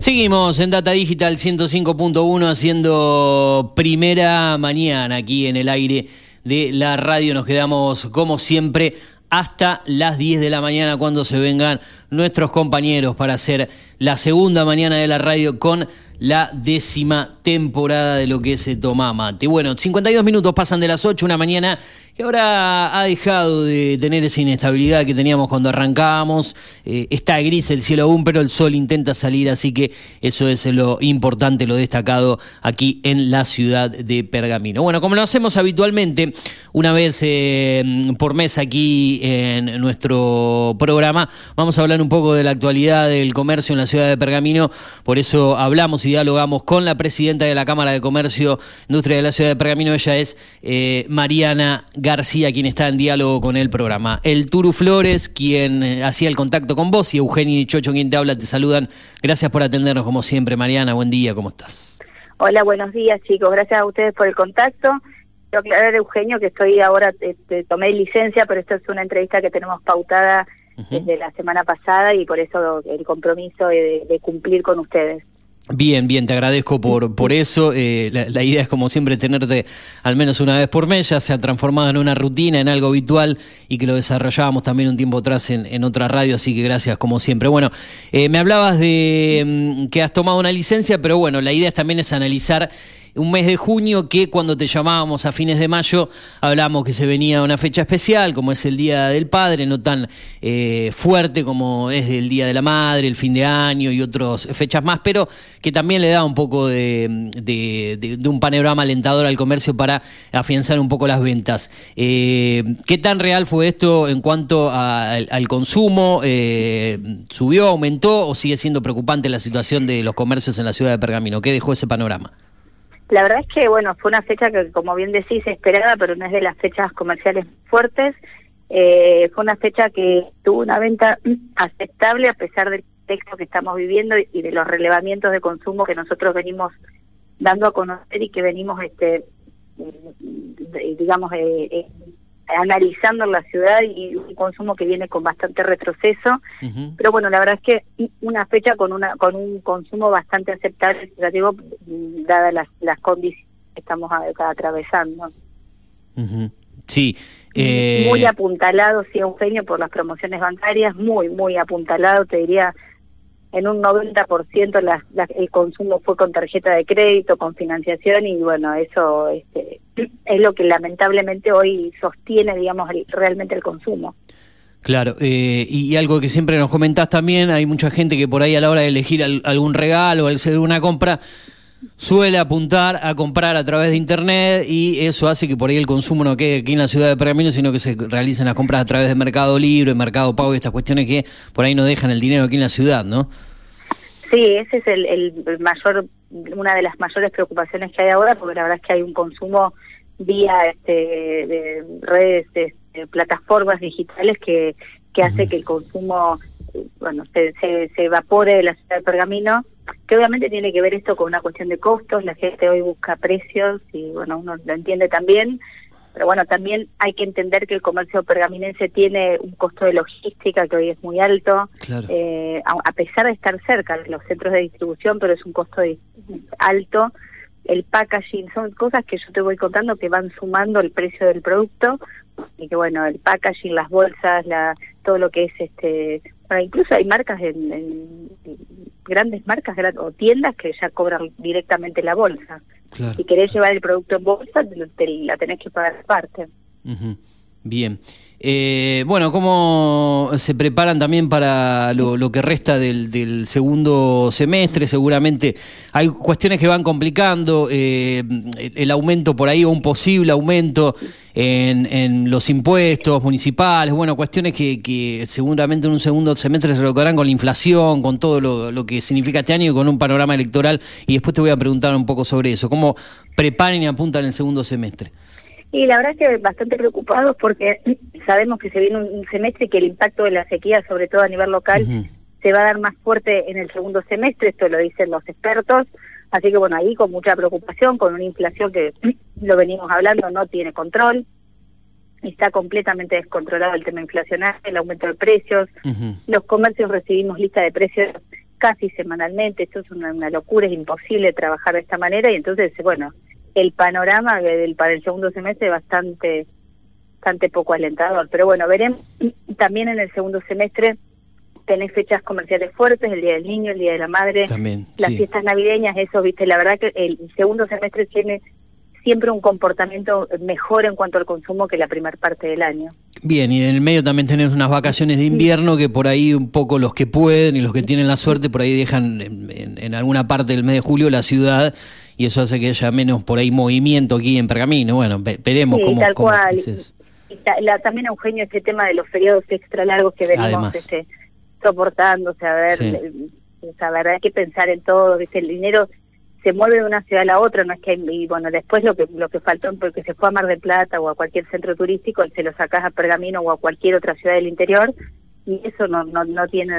Seguimos en Data Digital 105.1 haciendo primera mañana aquí en el aire de la radio. Nos quedamos como siempre hasta las 10 de la mañana cuando se vengan nuestros compañeros para hacer la segunda mañana de la radio con la 10ª temporada de lo que se toma mate. Bueno, 52 minutos pasan de las 8, una mañana que ahora ha dejado de tener esa inestabilidad que teníamos cuando arrancábamos. Está gris el cielo aún, pero el sol intenta salir, así que eso es lo importante, lo destacado aquí en la ciudad de Pergamino. Bueno, como lo hacemos habitualmente, una vez por mes aquí en nuestro programa, vamos a hablar un poco de la actualidad del comercio en la ciudad de Pergamino. Por eso hablamos y dialogamos con la presidenta de la Cámara de Comercio e Industria de la ciudad de Pergamino. Ella es Mariana García, quien está en diálogo con el programa. El Turu Flores, quien hacía el contacto con vos, y Eugenio Dichocho, quien te habla, te saludan. Gracias por atendernos como siempre, Mariana. Buen día, ¿cómo estás? Hola, buenos días, chicos. Gracias a ustedes por el contacto. Quiero aclarar, Eugenio, que estoy ahora, tomé licencia, pero esta es una entrevista que tenemos pautada desde la semana pasada y por eso el compromiso de cumplir con ustedes. Bien, bien, te agradezco por eso. La idea es, como siempre, tenerte al menos una vez por mes. Ya se ha transformado en una rutina, en algo habitual, y que lo desarrollábamos también un tiempo atrás en otra radio, así que gracias como siempre. Bueno, me hablabas de que has tomado una licencia, pero bueno, la idea también es analizar un mes de junio que cuando te llamábamos a fines de mayo hablábamos que se venía una fecha especial, como es el Día del Padre, no tan fuerte como es el Día de la Madre, el fin de año y otras fechas más, pero que también le da un poco de un panorama alentador al comercio para afianzar un poco las ventas. ¿Qué tan real fue esto en cuanto al consumo? ¿Subió, aumentó o sigue siendo preocupante la situación de los comercios en la ciudad de Pergamino? ¿Qué dejó ese panorama? La verdad es que, bueno, fue una fecha que, como bien decís, esperada, pero no es de las fechas comerciales fuertes. Fue una fecha que tuvo una venta aceptable a pesar del contexto que estamos viviendo y de los relevamientos de consumo que nosotros venimos dando a conocer y que venimos, analizando en la ciudad, y un consumo que viene con bastante retroceso. Uh-huh. Pero bueno, la verdad es que una fecha con un consumo bastante aceptable, relativo, dadas las condiciones que estamos atravesando. Uh-huh. Sí. Muy apuntalado, sí, Eugenio, por las promociones bancarias, muy, muy apuntalado, te diría, en un 90% el consumo fue con tarjeta de crédito, con financiación, y bueno, eso es lo que lamentablemente hoy sostiene, digamos, realmente el consumo. Claro, y algo que siempre nos comentás también, hay mucha gente que por ahí a la hora de elegir algún regalo o hacer una compra suele apuntar a comprar a través de internet, y eso hace que por ahí el consumo no quede aquí en la ciudad de Pergamino, sino que se realicen las compras a través de Mercado Libre, Mercado Pago y estas cuestiones que por ahí no dejan el dinero aquí en la ciudad, ¿no? Sí, ese es una de las mayores preocupaciones que hay ahora, porque la verdad es que hay un consumo vía de redes, plataformas digitales que hace que el consumo, bueno, se evapore de la ciudad de Pergamino, que obviamente tiene que ver esto con una cuestión de costos. La gente hoy busca precios y, bueno, uno lo entiende también, pero bueno, también hay que entender que el comercio pergaminense tiene un costo de logística que hoy es muy alto. Claro. A pesar de estar cerca de los centros de distribución, pero es un costo alto, el packaging, son cosas que yo te voy contando que van sumando el precio del producto, y que bueno, el packaging, las bolsas, todo lo que es incluso hay marcas en grandes marcas o tiendas que ya cobran directamente la bolsa. Claro. Si querés llevar el producto en bolsa, la tenés que pagar aparte. Uh-huh. Bien. Bueno, ¿cómo se preparan también para lo que resta del segundo semestre? Seguramente hay cuestiones que van complicando, el aumento por ahí, o un posible aumento en los impuestos municipales, bueno, cuestiones que seguramente en un segundo semestre se colocarán con la inflación, con todo lo que significa este año y con un panorama electoral, y después te voy a preguntar un poco sobre eso. ¿Cómo preparan y apuntan el segundo semestre? Y la verdad es que bastante preocupados, porque sabemos que se viene un semestre que el impacto de la sequía, sobre todo a nivel local, se va a dar más fuerte en el segundo semestre, esto lo dicen los expertos, así que bueno, ahí con mucha preocupación, con una inflación que lo venimos hablando, no tiene control, está completamente descontrolado el tema inflacionario, el aumento de precios, los comercios recibimos lista de precios casi semanalmente, esto es una locura, es imposible trabajar de esta manera, y entonces, bueno, el panorama para el segundo semestre bastante poco alentador. Pero bueno, veremos. También en el segundo semestre tenés fechas comerciales fuertes, el Día del Niño, el Día de la Madre, también, las fiestas navideñas, eso, viste, la verdad que el segundo semestre tiene siempre un comportamiento mejor en cuanto al consumo que la primera parte del año. Bien, y en el medio también tenemos unas vacaciones de invierno que por ahí un poco los que pueden y los que tienen la suerte por ahí dejan en alguna parte del mes de julio la ciudad, y eso hace que haya menos por ahí movimiento aquí en Pergamino. Bueno, veremos cómo es eso. También, Eugenio, este tema de los feriados extra largos que venimos soportando, la verdad hay que pensar en todo, ¿viste? El dinero se mueve de una ciudad a la otra, no es que, y bueno, después lo que faltó, porque se fue a Mar del Plata o a cualquier centro turístico, se lo sacás a Pergamino o a cualquier otra ciudad del interior, y eso no tiene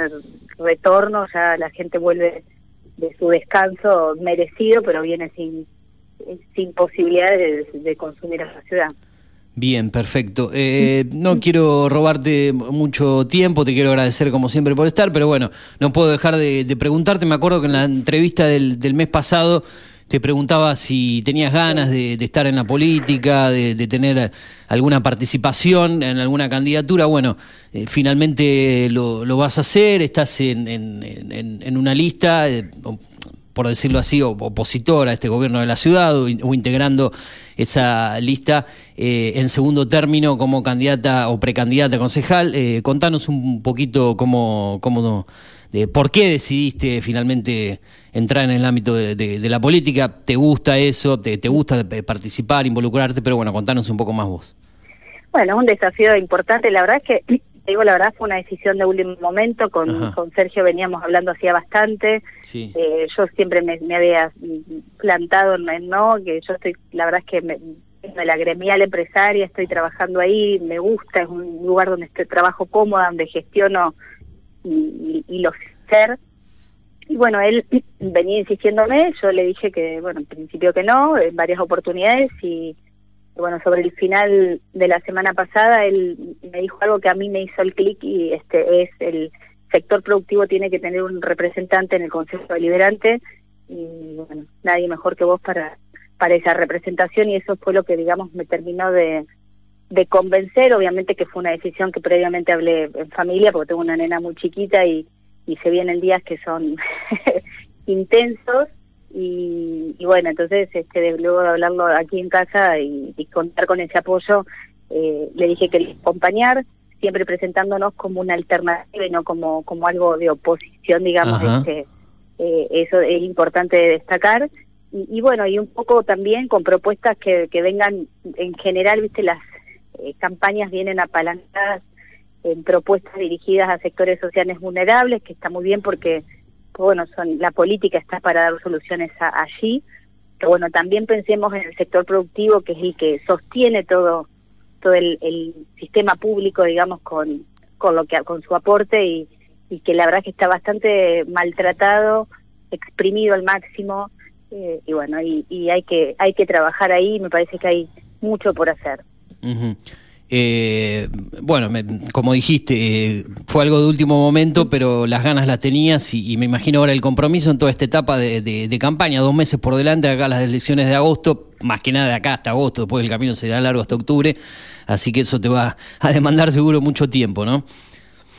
retorno, ya la gente vuelve de su descanso merecido, pero viene sin posibilidades de consumir a la ciudad. Bien, perfecto. No quiero robarte mucho tiempo, te quiero agradecer como siempre por estar, pero bueno, no puedo dejar de preguntarte. Me acuerdo que en la entrevista del mes pasado te preguntaba si tenías ganas de estar en la política, de tener alguna participación en alguna candidatura. Bueno, finalmente lo vas a hacer, estás en una lista por decirlo así, opositor a este gobierno de la ciudad, o integrando esa lista en segundo término como candidata o precandidata a concejal. Contanos un poquito por qué decidiste finalmente entrar en el ámbito de la política. ¿Te gusta eso? ¿Te gusta participar, involucrarte? Pero bueno, contanos un poco más vos. Bueno, un desafío importante. La verdad es que, te digo la verdad, fue una decisión de último momento. Con Sergio veníamos hablando hacía bastante. Sí. Yo siempre me había plantado en no, que yo estoy, la verdad es que me la gremial empresaria, estoy trabajando ahí, me gusta, es un lugar donde trabajo cómoda, donde gestiono y lo ser. Y bueno, él venía insistiéndome, yo le dije que, bueno, en principio que no, en varias oportunidades, y bueno, sobre el final de la semana pasada él me dijo algo que a mí me hizo el clic, y es: el sector productivo tiene que tener un representante en el Consejo Deliberante, y bueno, nadie mejor que vos para esa representación, y eso fue lo que, digamos, me terminó de convencer. Obviamente que fue una decisión que previamente hablé en familia, porque tengo una nena muy chiquita y se vienen días que son intensos, y bueno, entonces luego de hablarlo aquí en casa y contar con ese apoyo, le dije que le acompañar, siempre presentándonos como una alternativa y no como algo de oposición, digamos. Eso es importante destacar. Y bueno, y un poco también con propuestas que vengan en general, viste, las campañas vienen apalancadas en propuestas dirigidas a sectores sociales vulnerables, que está muy bien porque, bueno, la política está para dar soluciones allí. Pero bueno, también pensemos en el sector productivo, que es el que sostiene todo el sistema público, digamos, con su aporte, y que la verdad que está bastante maltratado, exprimido al máximo, y bueno, y hay que trabajar ahí. Me parece que hay mucho por hacer. Uh-huh. Bueno, como dijiste, fue algo de último momento, pero las ganas las tenías, y me imagino ahora el compromiso en toda esta etapa de campaña, 2 meses por delante, acá las elecciones de agosto, más que nada de acá hasta agosto, después el camino será largo hasta octubre, así que eso te va a demandar seguro mucho tiempo, ¿no?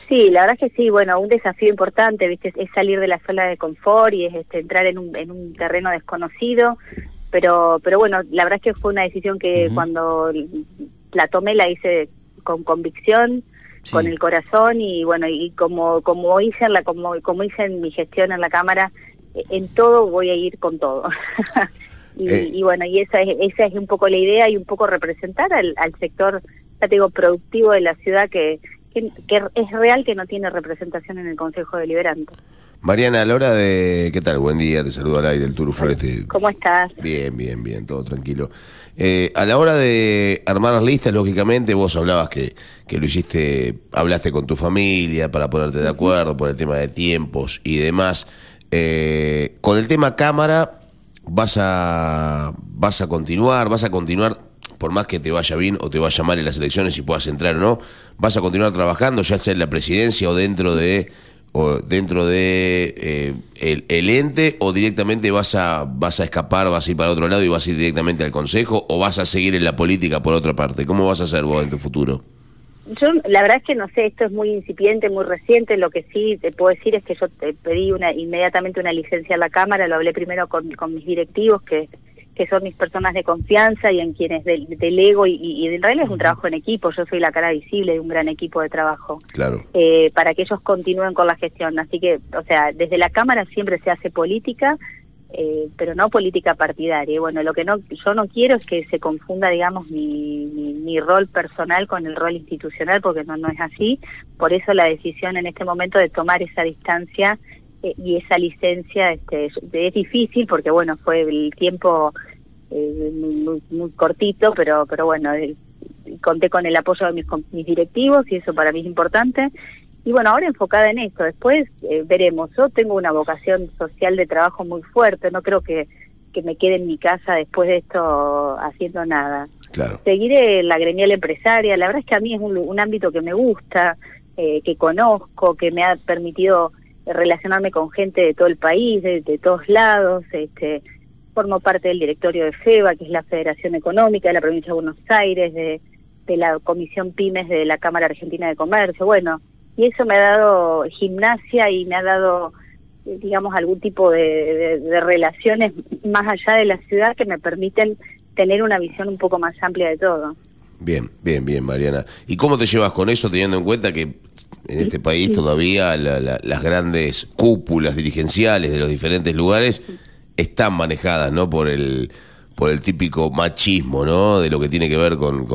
Sí, la verdad es que sí. Bueno, un desafío importante, viste, es salir de la zona de confort y es entrar en un terreno desconocido, pero bueno, la verdad es que fue una decisión que cuando la tomé, la hice con convicción, sí, con el corazón, y bueno, y como hice en mi gestión en la Cámara, en todo voy a ir con todo. Y bueno, y esa es un poco la idea, y un poco representar al sector, ya te digo, productivo de la ciudad, que es real que no tiene representación en el Consejo Deliberante. Mariana, a la hora de... ¿Qué tal? Buen día, te saludo al aire, el Turu Flores. ¿Cómo estás? Bien, bien, bien, todo tranquilo. A la hora de armar las listas, lógicamente, vos hablabas que lo hiciste, hablaste con tu familia para ponerte de acuerdo por el tema de tiempos y demás. Con el tema Cámara, vas a continuar, por más que te vaya bien o te vaya mal en las elecciones, si puedas entrar o no, vas a continuar trabajando, ya sea en la presidencia o dentro de el ente, o directamente vas a escapar, vas a ir para otro lado y vas a ir directamente al Consejo, o vas a seguir en la política por otra parte. ¿Cómo vas a hacer vos en tu futuro? Yo la verdad es que no sé, esto es muy incipiente, muy reciente. Lo que sí te puedo decir es que yo te pedí inmediatamente una licencia a la Cámara, lo hablé primero con mis directivos, que son mis personas de confianza y en quienes delego, y en realidad es un trabajo en equipo. Yo soy la cara visible de un gran equipo de trabajo. Claro. Para que ellos continúen con la gestión. Así que, o sea, desde la Cámara siempre se hace política, pero no política partidaria. Y bueno, lo que yo no quiero es que se confunda, digamos, mi rol personal con el rol institucional, porque no es así. Por eso la decisión en este momento de tomar esa distancia y esa licencia es difícil, porque bueno, fue el tiempo muy, muy cortito, pero bueno, conté con el apoyo de mis directivos, y eso para mí es importante. Y bueno, ahora enfocada en esto, después veremos. Yo tengo una vocación social de trabajo muy fuerte, no creo que me quede en mi casa después de esto haciendo nada. Claro. Seguiré la gremial empresaria, la verdad es que a mí es un ámbito que me gusta, que conozco, que me ha permitido relacionarme con gente de todo el país, de todos lados. Formo parte del directorio de FEBA, que es la Federación Económica de la Provincia de Buenos Aires, de la Comisión Pymes de la Cámara Argentina de Comercio. Bueno, y eso me ha dado gimnasia y me ha dado digamos, algún tipo de relaciones más allá de la ciudad que me permiten tener una visión un poco más amplia de todo. Bien, bien, bien, Mariana. ¿Y cómo te llevas con eso, teniendo en cuenta que en este país todavía las grandes cúpulas dirigenciales de los diferentes lugares están manejadas, ¿no?, por el típico machismo, ¿no?, de lo que tiene que ver con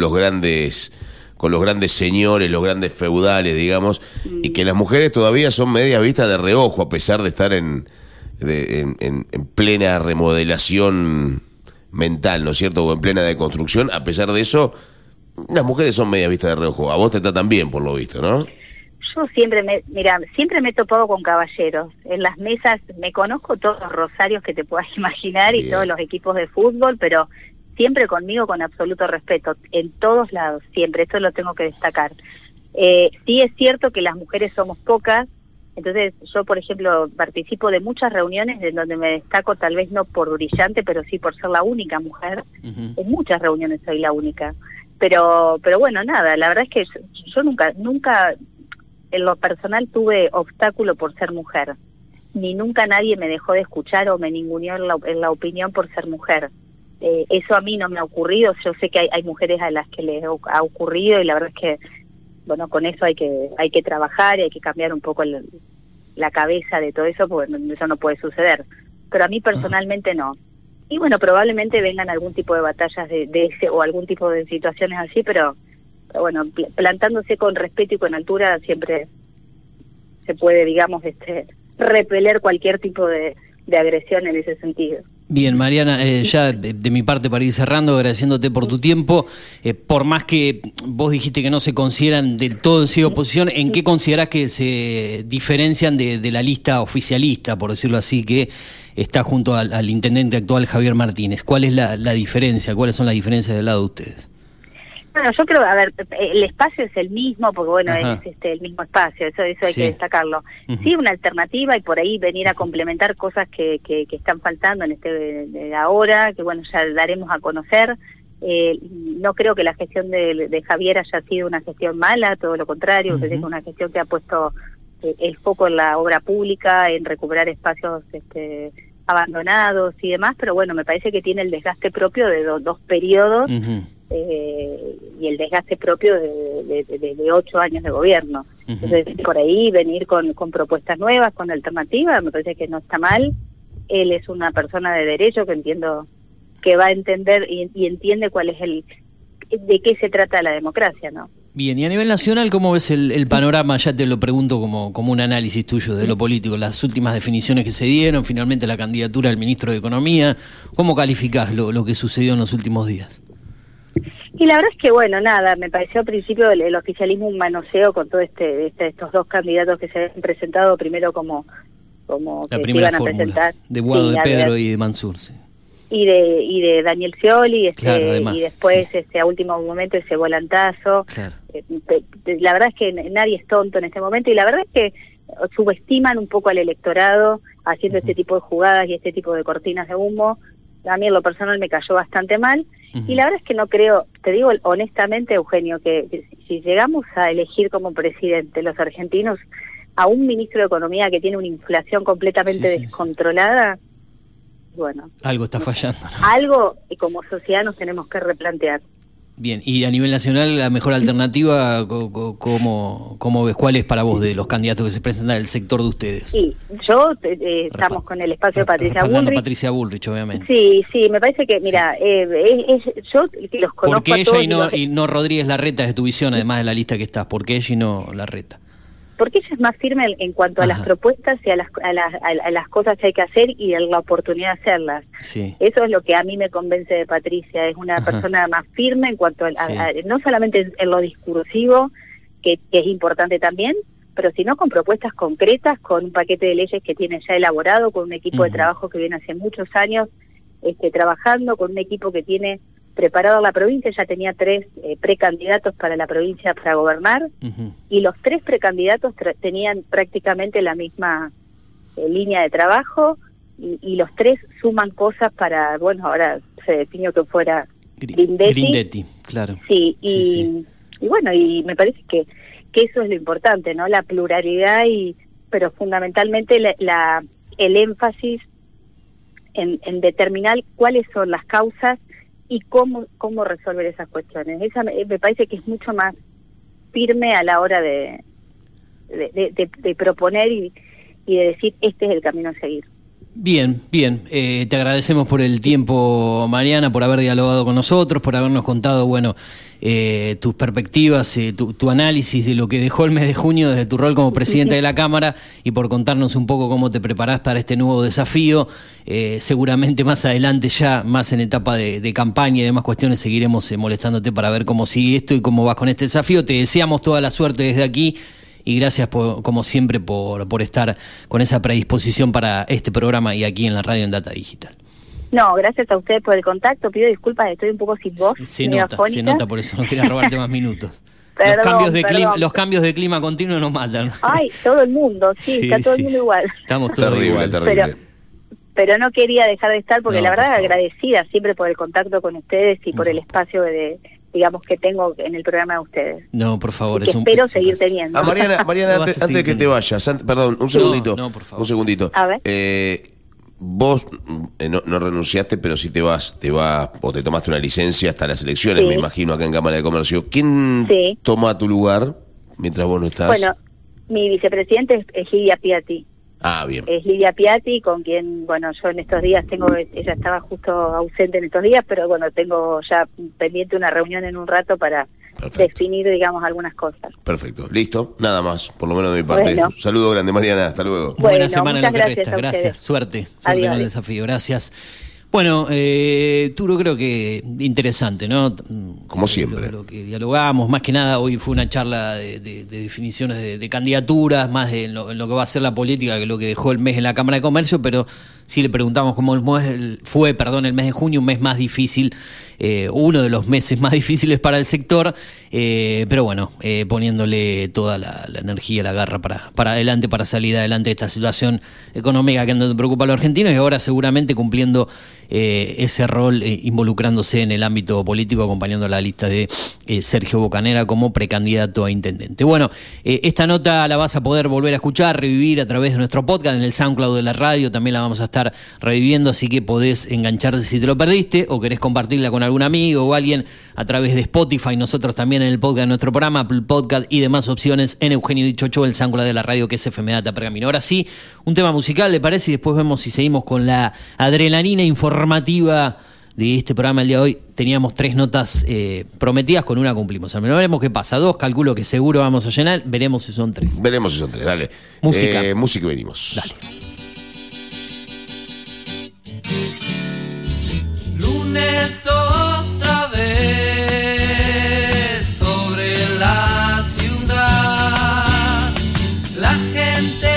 los grandes, con los grandes señores, los grandes feudales, digamos, y que las mujeres todavía son medias vistas de reojo, a pesar de estar en plena remodelación mental, ¿no es cierto?, o en plena deconstrucción? A pesar de eso, las mujeres son medias vistas de reojo. A vos te tratan bien, por lo visto, ¿no? Yo siempre me he topado con caballeros. En las mesas me conozco todos los rosarios que te puedas imaginar y todos los equipos de fútbol, pero siempre conmigo con absoluto respeto, en todos lados, siempre. Esto lo tengo que destacar. Sí es cierto que las mujeres somos pocas, entonces yo, por ejemplo, participo de muchas reuniones en donde me destaco, tal vez no por brillante, pero sí por ser la única mujer. Uh-huh. En muchas reuniones soy la única. Pero bueno, nada, la verdad es que yo nunca... En lo personal tuve obstáculo por ser mujer, ni nunca nadie me dejó de escuchar o me ninguneó en la opinión por ser mujer. Eso a mí no me ha ocurrido. Yo sé que hay mujeres a las que les ha ocurrido, y la verdad es que, bueno, con eso hay que trabajar y hay que cambiar un poco la cabeza de todo eso, porque eso no puede suceder. Pero a mí personalmente no. Y bueno, probablemente vengan algún tipo de batallas de ese, o algún tipo de situaciones así, pero bueno, plantándose con respeto y con altura siempre se puede, digamos, repeler cualquier tipo de agresión en ese sentido. Bien, Mariana, ya de mi parte para ir cerrando, agradeciéndote por tu tiempo. Por más que vos dijiste que no se consideran del todo en sí oposición, ¿en qué considerás que se diferencian de la lista oficialista, por decirlo así, que está junto al intendente actual Javier Martínez? ¿Cuál es la diferencia? ¿Cuáles son las diferencias del lado de ustedes? Bueno, yo creo, a ver, el espacio es el mismo, porque bueno, Ajá. es el mismo espacio, eso hay que destacarlo. Uh-huh. Sí, una alternativa, y por ahí venir a complementar cosas que están faltando en ahora, que bueno, ya daremos a conocer. No creo que la gestión de Javier haya sido una gestión mala, todo lo contrario, uh-huh. Es una gestión que ha puesto el foco en la obra pública, en recuperar espacios abandonados y demás, pero bueno, me parece que tiene el desgaste propio de dos periodos, uh-huh. Y el desgaste propio de 8 años de gobierno. Uh-huh. Entonces, por ahí venir con propuestas nuevas, con alternativas, me parece que no está mal. Él es una persona de derecho que entiendo que va a entender y entiende cuál es de qué se trata la democracia, ¿no? Bien, y a nivel nacional, ¿cómo ves el panorama? Ya te lo pregunto como un análisis tuyo de lo político, las últimas definiciones que se dieron, finalmente la candidatura del ministro de Economía. ¿Cómo calificás lo que sucedió en los últimos días? Y la verdad es que, bueno, nada, me pareció al principio el oficialismo un manoseo con todo estos dos candidatos que se habían presentado primero como la que primera iban a fórmula, presentar de Guado, de Pedro y de Mansur, sí. Y de Daniel Scioli, claro, además, y después sí. A último momento ese volantazo. Claro. La verdad es que nadie es tonto en este momento, y la verdad es que subestiman un poco al electorado haciendo uh-huh. este tipo de jugadas y este tipo de cortinas de humo. A mí en lo personal me cayó bastante mal, uh-huh. y la verdad es que no creo, te digo honestamente, Eugenio, que si llegamos a elegir como presidente los argentinos a un ministro de Economía que tiene una inflación completamente descontrolada, bueno, algo está fallando, ¿no? Algo que como sociedad nos tenemos que replantear. Bien, y a nivel nacional, la mejor alternativa, ¿cómo ves? ¿Cuál es para vos de los candidatos que se presentan del sector de ustedes? Sí, yo estamos con el espacio de Patricia Bullrich. Patricia Bullrich, obviamente. Sí, me parece que, mira, yo los conozco. Porque ella a todos y no Rodríguez Larreta es tu visión, además de la lista que estás. ¿Por qué ella y no Larreta? Porque ella es más firme en cuanto a Ajá. las propuestas y a las cosas que hay que hacer y a la oportunidad de hacerlas. Sí. Eso es lo que a mí me convence de Patricia. Es una Ajá. persona más firme en cuanto a no solamente en lo discursivo, que es importante también, pero sino con propuestas concretas, con un paquete de leyes que tiene ya elaborado, con un equipo Ajá. de trabajo que viene hace muchos años trabajando, con un equipo que tiene preparado la provincia. Ya tenía 3 precandidatos para la provincia para gobernar, uh-huh. y los 3 precandidatos tenían prácticamente la misma línea de trabajo, y los 3 suman cosas para, bueno, ahora se definió que fuera Grindetti, claro. Sí, y bueno, y me parece que eso es lo importante, ¿no? La pluralidad y pero fundamentalmente el énfasis en determinar cuáles son las causas y cómo resolver esas cuestiones. Esa me parece que es mucho más firme a la hora de proponer y de decir este es el camino a seguir. Bien, bien. Te agradecemos por el tiempo, Mariana, por haber dialogado con nosotros, por habernos contado, bueno, tus perspectivas, tu análisis de lo que dejó el mes de junio desde tu rol como presidenta de la Cámara y por contarnos un poco cómo te preparás para este nuevo desafío. Seguramente más adelante, ya más en etapa de campaña y demás cuestiones, seguiremos molestándote para ver cómo sigue esto y cómo vas con este desafío. Te deseamos toda la suerte desde aquí. Y gracias, como siempre, por estar con esa predisposición para este programa y aquí en la radio en Data Digital. No, gracias a ustedes por el contacto. Pido disculpas, estoy un poco sin voz. Se nota, por eso no quería robarte más minutos. Los cambios de clima continuo nos matan. Ay, todo el mundo, sí, está todo el mundo igual. Estamos todos igual. Terrible. Pero no quería dejar de estar porque la verdad agradecida siempre por el contacto con ustedes y por el espacio de... digamos que tengo en el programa de ustedes. No, por favor, es un placer. Espero seguir teniendo. Mariana, antes de que te vayas, perdón, un segundito. No, por favor. Un segundito. A ver. Vos no renunciaste, pero sí te vas o te tomaste una licencia hasta las elecciones, sí, me imagino, acá en Cámara de Comercio. ¿Quién toma tu lugar mientras vos no estás? Bueno, mi vicepresidente es Lidia Piatti. Ah, bien. Es Lidia Piatti, con quien, bueno, yo en estos días ella estaba justo ausente en estos días, pero bueno, tengo ya pendiente una reunión en un rato para definir, digamos, algunas cosas. Perfecto, listo, nada más, por lo menos de mi parte. Bueno. Saludo grande, Mariana, hasta luego. Bueno, buena semana en lo que resta, gracias, suerte en el desafío, gracias. Bueno, Turo, creo que interesante, ¿no? Como siempre. Lo que dialogamos, más que nada hoy fue una charla de definiciones de candidaturas, más de en lo que va a ser la política que lo que dejó el mes en la Cámara de Comercio, pero sí le preguntamos cómo el mes de junio, un mes más difícil, uno de los meses más difíciles para el sector, pero bueno, poniéndole toda la energía, la garra para adelante, para salir adelante de esta situación económica que nos preocupa a los argentinos y ahora seguramente cumpliendo ese rol, involucrándose en el ámbito político, acompañando la lista de Sergio Bocanera como precandidato a intendente. Bueno, esta nota la vas a poder volver a escuchar, revivir a través de nuestro podcast, en el SoundCloud de la radio también la vamos a estar reviviendo, así que podés engancharte si te lo perdiste o querés compartirla con algún amigo o alguien a través de Spotify, nosotros también en el podcast de nuestro programa, Apple Podcast y demás opciones en Eugenio Dichocho, el SoundCloud de la radio que es FM Data Pergamino. Ahora sí, un tema musical, ¿le parece? Y después vemos si seguimos con la adrenalina informativa de este programa el día de hoy. Teníamos 3 notas prometidas, con una cumplimos. Al menos veremos qué pasa. 2, calculo que seguro vamos a llenar. Veremos si son 3. Veremos si son 3, dale. Música. Música y venimos. Dale. Lunes otra vez sobre la ciudad. La gente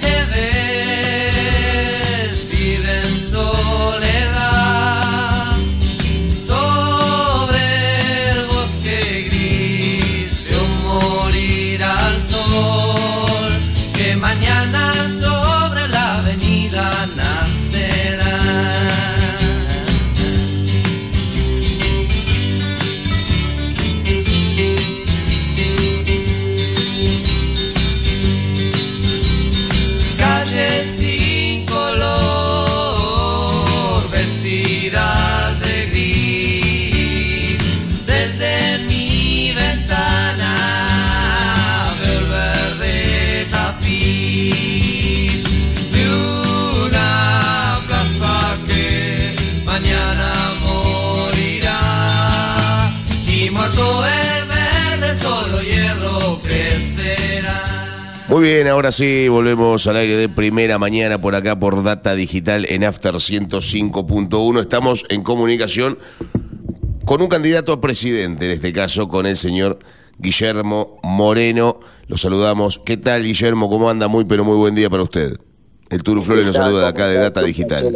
que ves vive en soledad. Muy bien, ahora sí, volvemos al aire de Primera Mañana por acá por Data Digital en After 105.1. Estamos en comunicación con un candidato a presidente, en este caso con el señor Guillermo Moreno. Lo saludamos. ¿Qué tal, Guillermo? ¿Cómo anda? Muy, pero muy buen día para usted. El Turu Flores lo saluda de acá de Data Digital.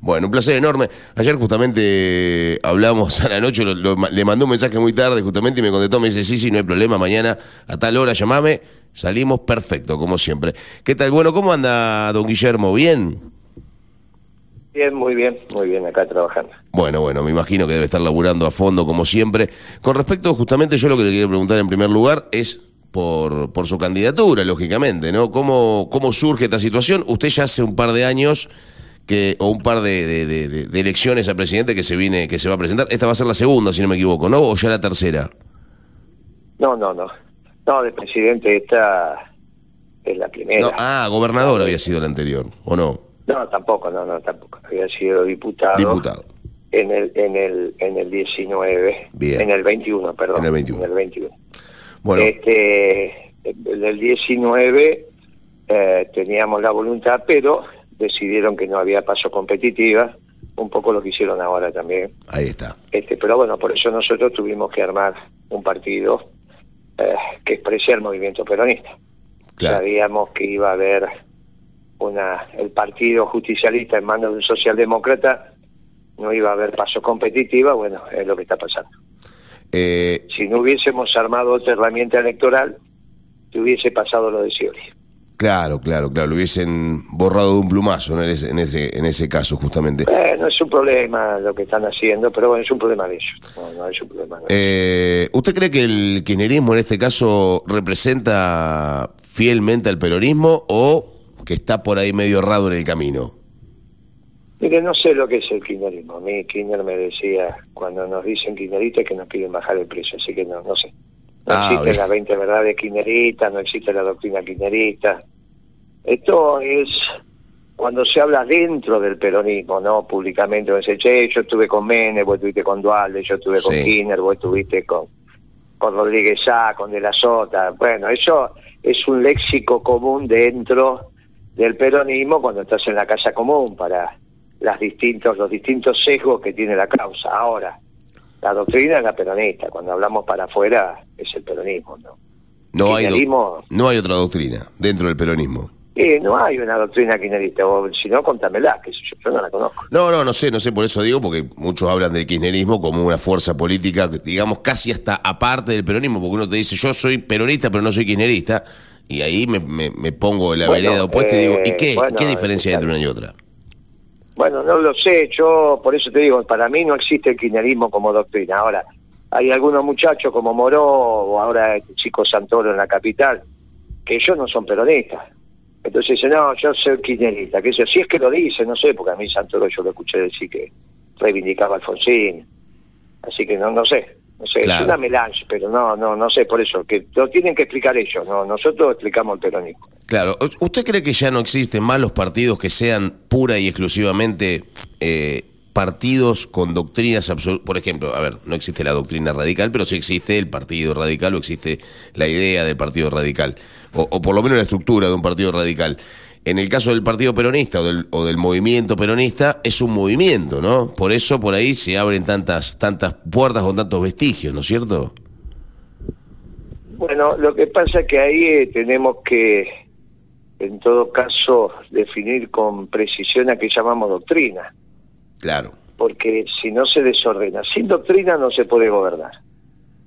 Bueno, un placer enorme. Ayer justamente hablamos a la noche, le mandé un mensaje muy tarde justamente y me contestó, me dice, sí, no hay problema, mañana a tal hora llamame, salimos perfecto, como siempre. ¿Qué tal? Bueno, ¿cómo anda don Guillermo? ¿Bien? Bien, muy bien, acá trabajando. Bueno, me imagino que debe estar laburando a fondo como siempre. Con respecto justamente, yo lo que le quiero preguntar en primer lugar es... por su candidatura, lógicamente, ¿no? ¿Cómo surge esta situación? Usted ya hace un par de años o un par de elecciones a presidente que se va a presentar. Esta va a ser la segunda, si no me equivoco, ¿no? ¿O ya la tercera? No. No, de presidente esta es la primera. No, gobernador había sido la anterior, ¿o no? No, tampoco. Había sido diputado. En el 19. Bien. En el 21, perdón. En el 21. Bueno. En el 19 teníamos la voluntad, pero decidieron que no había paso competitiva, un poco lo que hicieron ahora también. Ahí está. Pero bueno, por eso nosotros tuvimos que armar un partido que exprese el movimiento peronista. Claro. Sabíamos que iba a haber el partido justicialista en manos de un socialdemócrata, no iba a haber paso competitiva, bueno, es lo que está pasando. Si no hubiésemos armado otra herramienta electoral, te hubiese pasado lo de Scioli. Claro, lo hubiesen borrado de un plumazo, ¿no? en ese caso, justamente. No es un problema lo que están haciendo, pero bueno, es un problema de ellos. No es un problema. ¿Usted cree que el kirchnerismo en este caso representa fielmente al peronismo o que está por ahí medio errado en el camino? Mire, no sé lo que es el kirchnerismo. A mí Kirchner me decía, cuando nos dicen kirchneristas, que nos piden bajar el precio, así que no sé. No existen las 20 verdades kirchneristas, no existe la doctrina kirchnerista. Esto es cuando se habla dentro del peronismo, ¿no? Públicamente, me dice, che, yo estuve con Menem, vos estuviste con Dualde, yo estuve con Kirchner, vos estuviste con Rodríguez Sá, con De la Sota. Bueno, eso es un léxico común dentro del peronismo cuando estás en la casa común para los distintos sesgos que tiene la causa. Ahora, la doctrina es la peronista, cuando hablamos para afuera es el peronismo, ¿no? No hay otra doctrina dentro del peronismo. No hay una doctrina kirchnerista, o si no, contámela, que yo no la conozco. No sé, por eso digo, porque muchos hablan del kirchnerismo como una fuerza política, digamos, casi hasta aparte del peronismo, porque uno te dice, yo soy peronista, pero no soy kirchnerista, y ahí me pongo en la vereda opuesta y digo, ¿y qué? Bueno, ¿qué diferencia hay entre una y otra? Bueno, no lo sé, yo por eso te digo, para mí no existe el kirchnerismo como doctrina. Ahora, hay algunos muchachos como Moró, o ahora este chico Santoro en la capital, que ellos no son peronistas. Entonces dicen, no, yo soy kirchnerista. Que si es que lo dice, no sé, porque a mí Santoro yo lo escuché decir que reivindicaba a Alfonsín. Así que no sé, claro. Es una melange, pero no sé, por eso, que lo tienen que explicar ellos, no nosotros explicamos el peronismo. Claro, ¿usted cree que ya no existen más los partidos que sean pura y exclusivamente partidos con doctrinas absolutas? Por ejemplo, a ver, no existe la doctrina radical, pero sí existe el partido radical o existe la idea del partido radical, o por lo menos la estructura de un partido radical. En el caso del partido peronista o del movimiento peronista, es un movimiento, ¿no? Por eso por ahí se abren tantas puertas con tantos vestigios, ¿no es cierto? Bueno, lo que pasa es que ahí tenemos que, en todo caso, definir con precisión a qué llamamos doctrina. Claro. Porque si no se desordena, sin doctrina no se puede gobernar.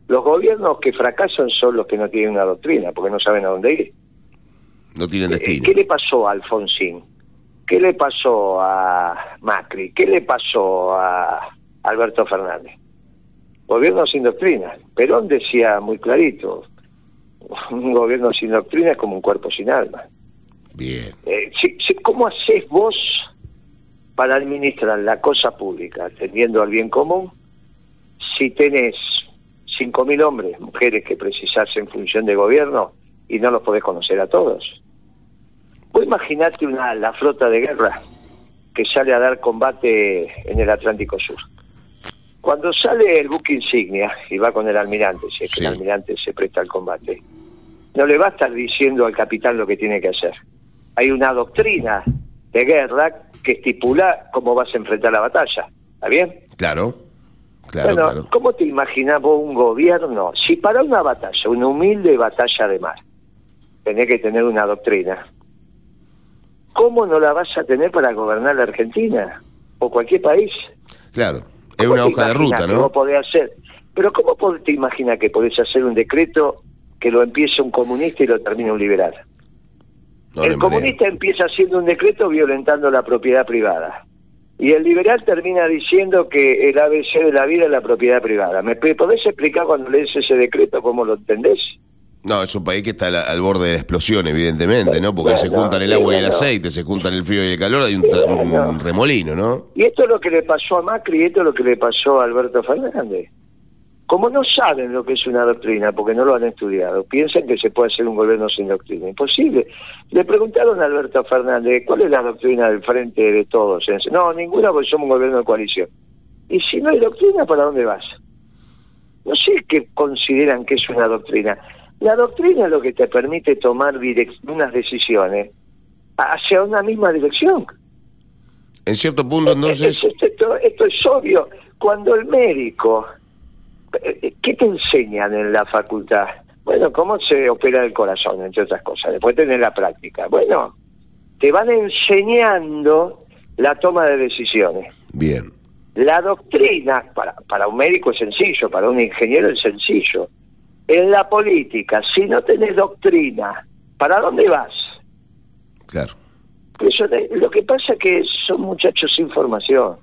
Los gobiernos que fracasan son los que no tienen una doctrina, porque no saben a dónde ir. No tienen destino. ¿Qué le pasó a Alfonsín? ¿Qué le pasó a Macri? ¿Qué le pasó a Alberto Fernández? Gobierno sin doctrina. Perón decía muy clarito, un gobierno sin doctrina es como un cuerpo sin alma. Bien. ¿Cómo hacés vos para administrar la cosa pública, atendiendo al bien común, si tenés 5.000 hombres, mujeres que precisás en función de gobierno, y no los podés conocer a todos? Vos imaginate la flota de guerra que sale a dar combate en el Atlántico Sur. Cuando sale el buque insignia y va con el almirante, si es que el almirante se presta al combate, no le va a estar diciendo al capitán lo que tiene que hacer. Hay una doctrina de guerra que estipula cómo vas a enfrentar la batalla. ¿Está bien? Claro. ¿Cómo te imaginás vos un gobierno? Si para una batalla, una humilde batalla de mar, tenés que tener una doctrina, ¿cómo no la vas a tener para gobernar la Argentina o cualquier país? Claro, es una hoja de ruta, ¿no? ¿Cómo podés hacer? Pero ¿cómo te imaginas que podés hacer un decreto que lo empiece un comunista y lo termine un liberal? El comunista empieza haciendo un decreto violentando la propiedad privada, y el liberal termina diciendo que el ABC de la vida es la propiedad privada. ¿Me podés explicar cuando lees ese decreto cómo lo entendés? No, es un país que está al borde de la explosión, evidentemente, ¿no? Porque bueno, se juntan el agua y el aceite, se juntan el frío y el calor, hay un remolino, ¿no? Y esto es lo que le pasó a Macri, y esto es lo que le pasó a Alberto Fernández. Como no saben lo que es una doctrina, porque no lo han estudiado, piensan que se puede hacer un gobierno sin doctrina. Imposible. Le preguntaron a Alberto Fernández, ¿cuál es la doctrina del Frente de Todos? No, ninguna, porque somos un gobierno de coalición. Y si no hay doctrina, ¿para dónde vas? No sé qué consideran que es una doctrina. La doctrina es lo que te permite tomar unas decisiones hacia una misma dirección. En cierto punto, entonces... Esto es obvio. Cuando el médico... ¿Qué te enseñan en la facultad? Bueno, cómo se opera el corazón, entre otras cosas. Después tenés la práctica. Bueno, te van enseñando la toma de decisiones. Bien. La doctrina, para un médico es sencillo, para un ingeniero es sencillo. En la política, si no tenés doctrina, ¿para dónde vas? Claro. Eso, lo que pasa es que son muchachos sin formación.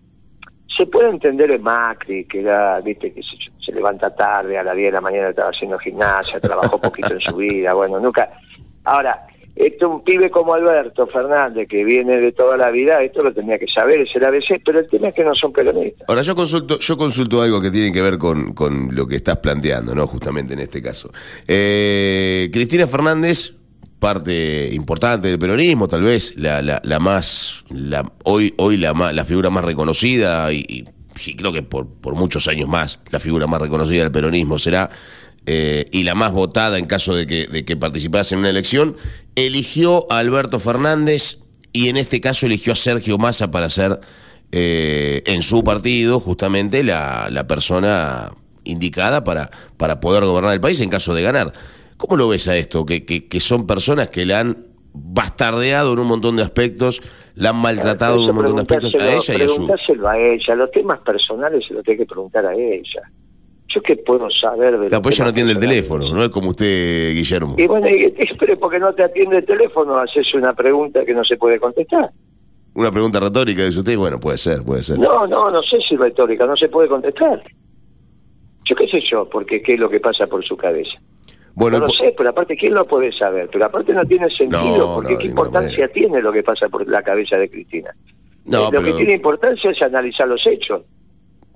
Se puede entender el Macri, que era, viste, que se levanta tarde, a las 10 de la mañana estaba haciendo gimnasia, trabajó poquito en su vida, bueno, nunca... Ahora, un pibe como Alberto Fernández, que viene de toda la vida, esto lo tenía que saber, es el ABC, pero el tema es que no son peronistas. Ahora, yo consulto algo que tiene que ver con lo que estás planteando, ¿no? Justamente en este caso. Cristina Fernández, parte importante del peronismo, tal vez la figura más reconocida y creo que por muchos años más la figura más reconocida del peronismo será y la más votada en caso de que participase en una elección, eligió a Alberto Fernández y en este caso eligió a Sergio Massa para ser en su partido justamente la persona indicada para poder gobernar el país en caso de ganar. ¿Cómo lo ves a esto? Que son personas que la han bastardeado en un montón de aspectos, la han maltratado en un montón de aspectos, a ella y a su... Preguntáselo a ella, los temas personales se los tiene que preguntar a ella. ¿Yo qué puedo saber de... Pues ella no atiende el teléfono, no es como usted, Guillermo. Y bueno, pero porque no te atiende el teléfono, haces una pregunta que no se puede contestar. ¿Una pregunta retórica de usted? Bueno, puede ser. No sé si retórica, no se puede contestar. Yo qué sé yo, porque qué es lo que pasa por su cabeza. Bueno, no lo sé, pero aparte, ¿quién lo puede saber? Pero aparte no tiene sentido, porque ¿qué importancia tiene lo que pasa por la cabeza de Cristina? Lo que tiene importancia es analizar los hechos.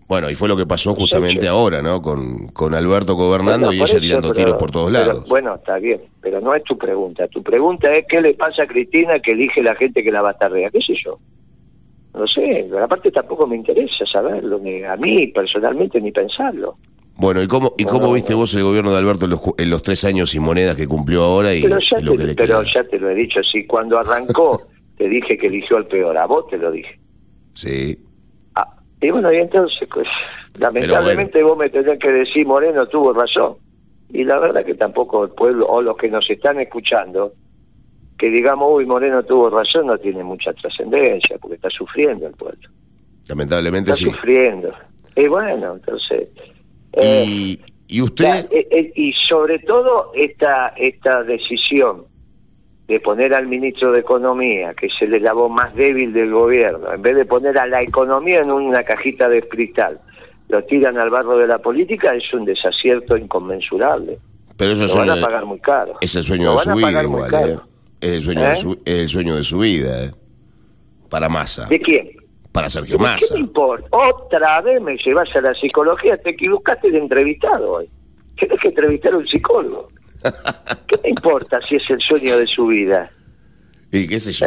Bueno, y fue lo que pasó justamente ahora, ¿no? Con Alberto gobernando y ella tirando tiros por todos lados. Pero, bueno, está bien, pero no es tu pregunta. Tu pregunta es, ¿qué le pasa a Cristina que elige la gente que la batardea? ¿Qué sé yo? No sé, pero aparte tampoco me interesa saberlo, ni a mí personalmente, ni pensarlo. Bueno, ¿y cómo viste vos el gobierno de Alberto en los 3 años sin monedas que cumplió ahora? Ya te lo he dicho, sí, cuando arrancó te dije que eligió al peor, a vos te lo dije. Sí. Y bueno, y entonces, pues, lamentablemente vos me tenés que decir, Moreno tuvo razón. Y la verdad que tampoco el pueblo, o los que nos están escuchando, que digamos, uy, Moreno tuvo razón, no tiene mucha trascendencia, porque está sufriendo el pueblo. Lamentablemente sí. Está sufriendo. Y bueno, entonces... ¿Y usted? Y sobre todo esta decisión de poner al ministro de Economía, que es el eslabón más débil del gobierno, en vez de poner a la economía en una cajita de cristal, lo tiran al barro de la política, es un desacierto inconmensurable. Pero eso lo van a pagar muy caro. Es el sueño de su vida igual, Es el sueño de su vida, Para Massa. ¿De quién? Para Sergio Massa. ¿Qué te importa? Otra vez me llevas a la psicología, te equivocaste de entrevistado hoy. Tienes que entrevistar a un psicólogo. ¿Qué te importa si es el sueño de su vida? Y qué sé yo.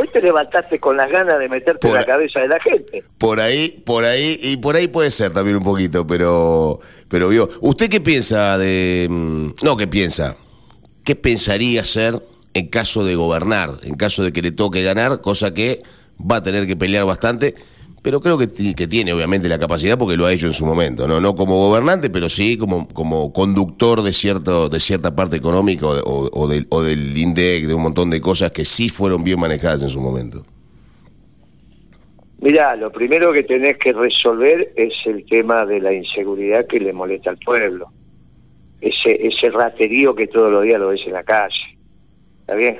Hoy te levantaste con las ganas de meterte en la cabeza de la gente. Por ahí puede ser también un poquito, pero vio. ¿Usted qué piensa de... No, ¿qué piensa? ¿Qué pensaría hacer en caso de gobernar? En caso de que le toque ganar, cosa que... va a tener que pelear bastante, pero creo que tiene obviamente la capacidad porque lo ha hecho en su momento, no como gobernante, pero sí como conductor de cierta parte económica o del INDEC, de un montón de cosas que sí fueron bien manejadas en su momento. Mirá, lo primero que tenés que resolver es el tema de la inseguridad que le molesta al pueblo. Ese raterío que todos los días lo ves en la calle. ¿Está bien?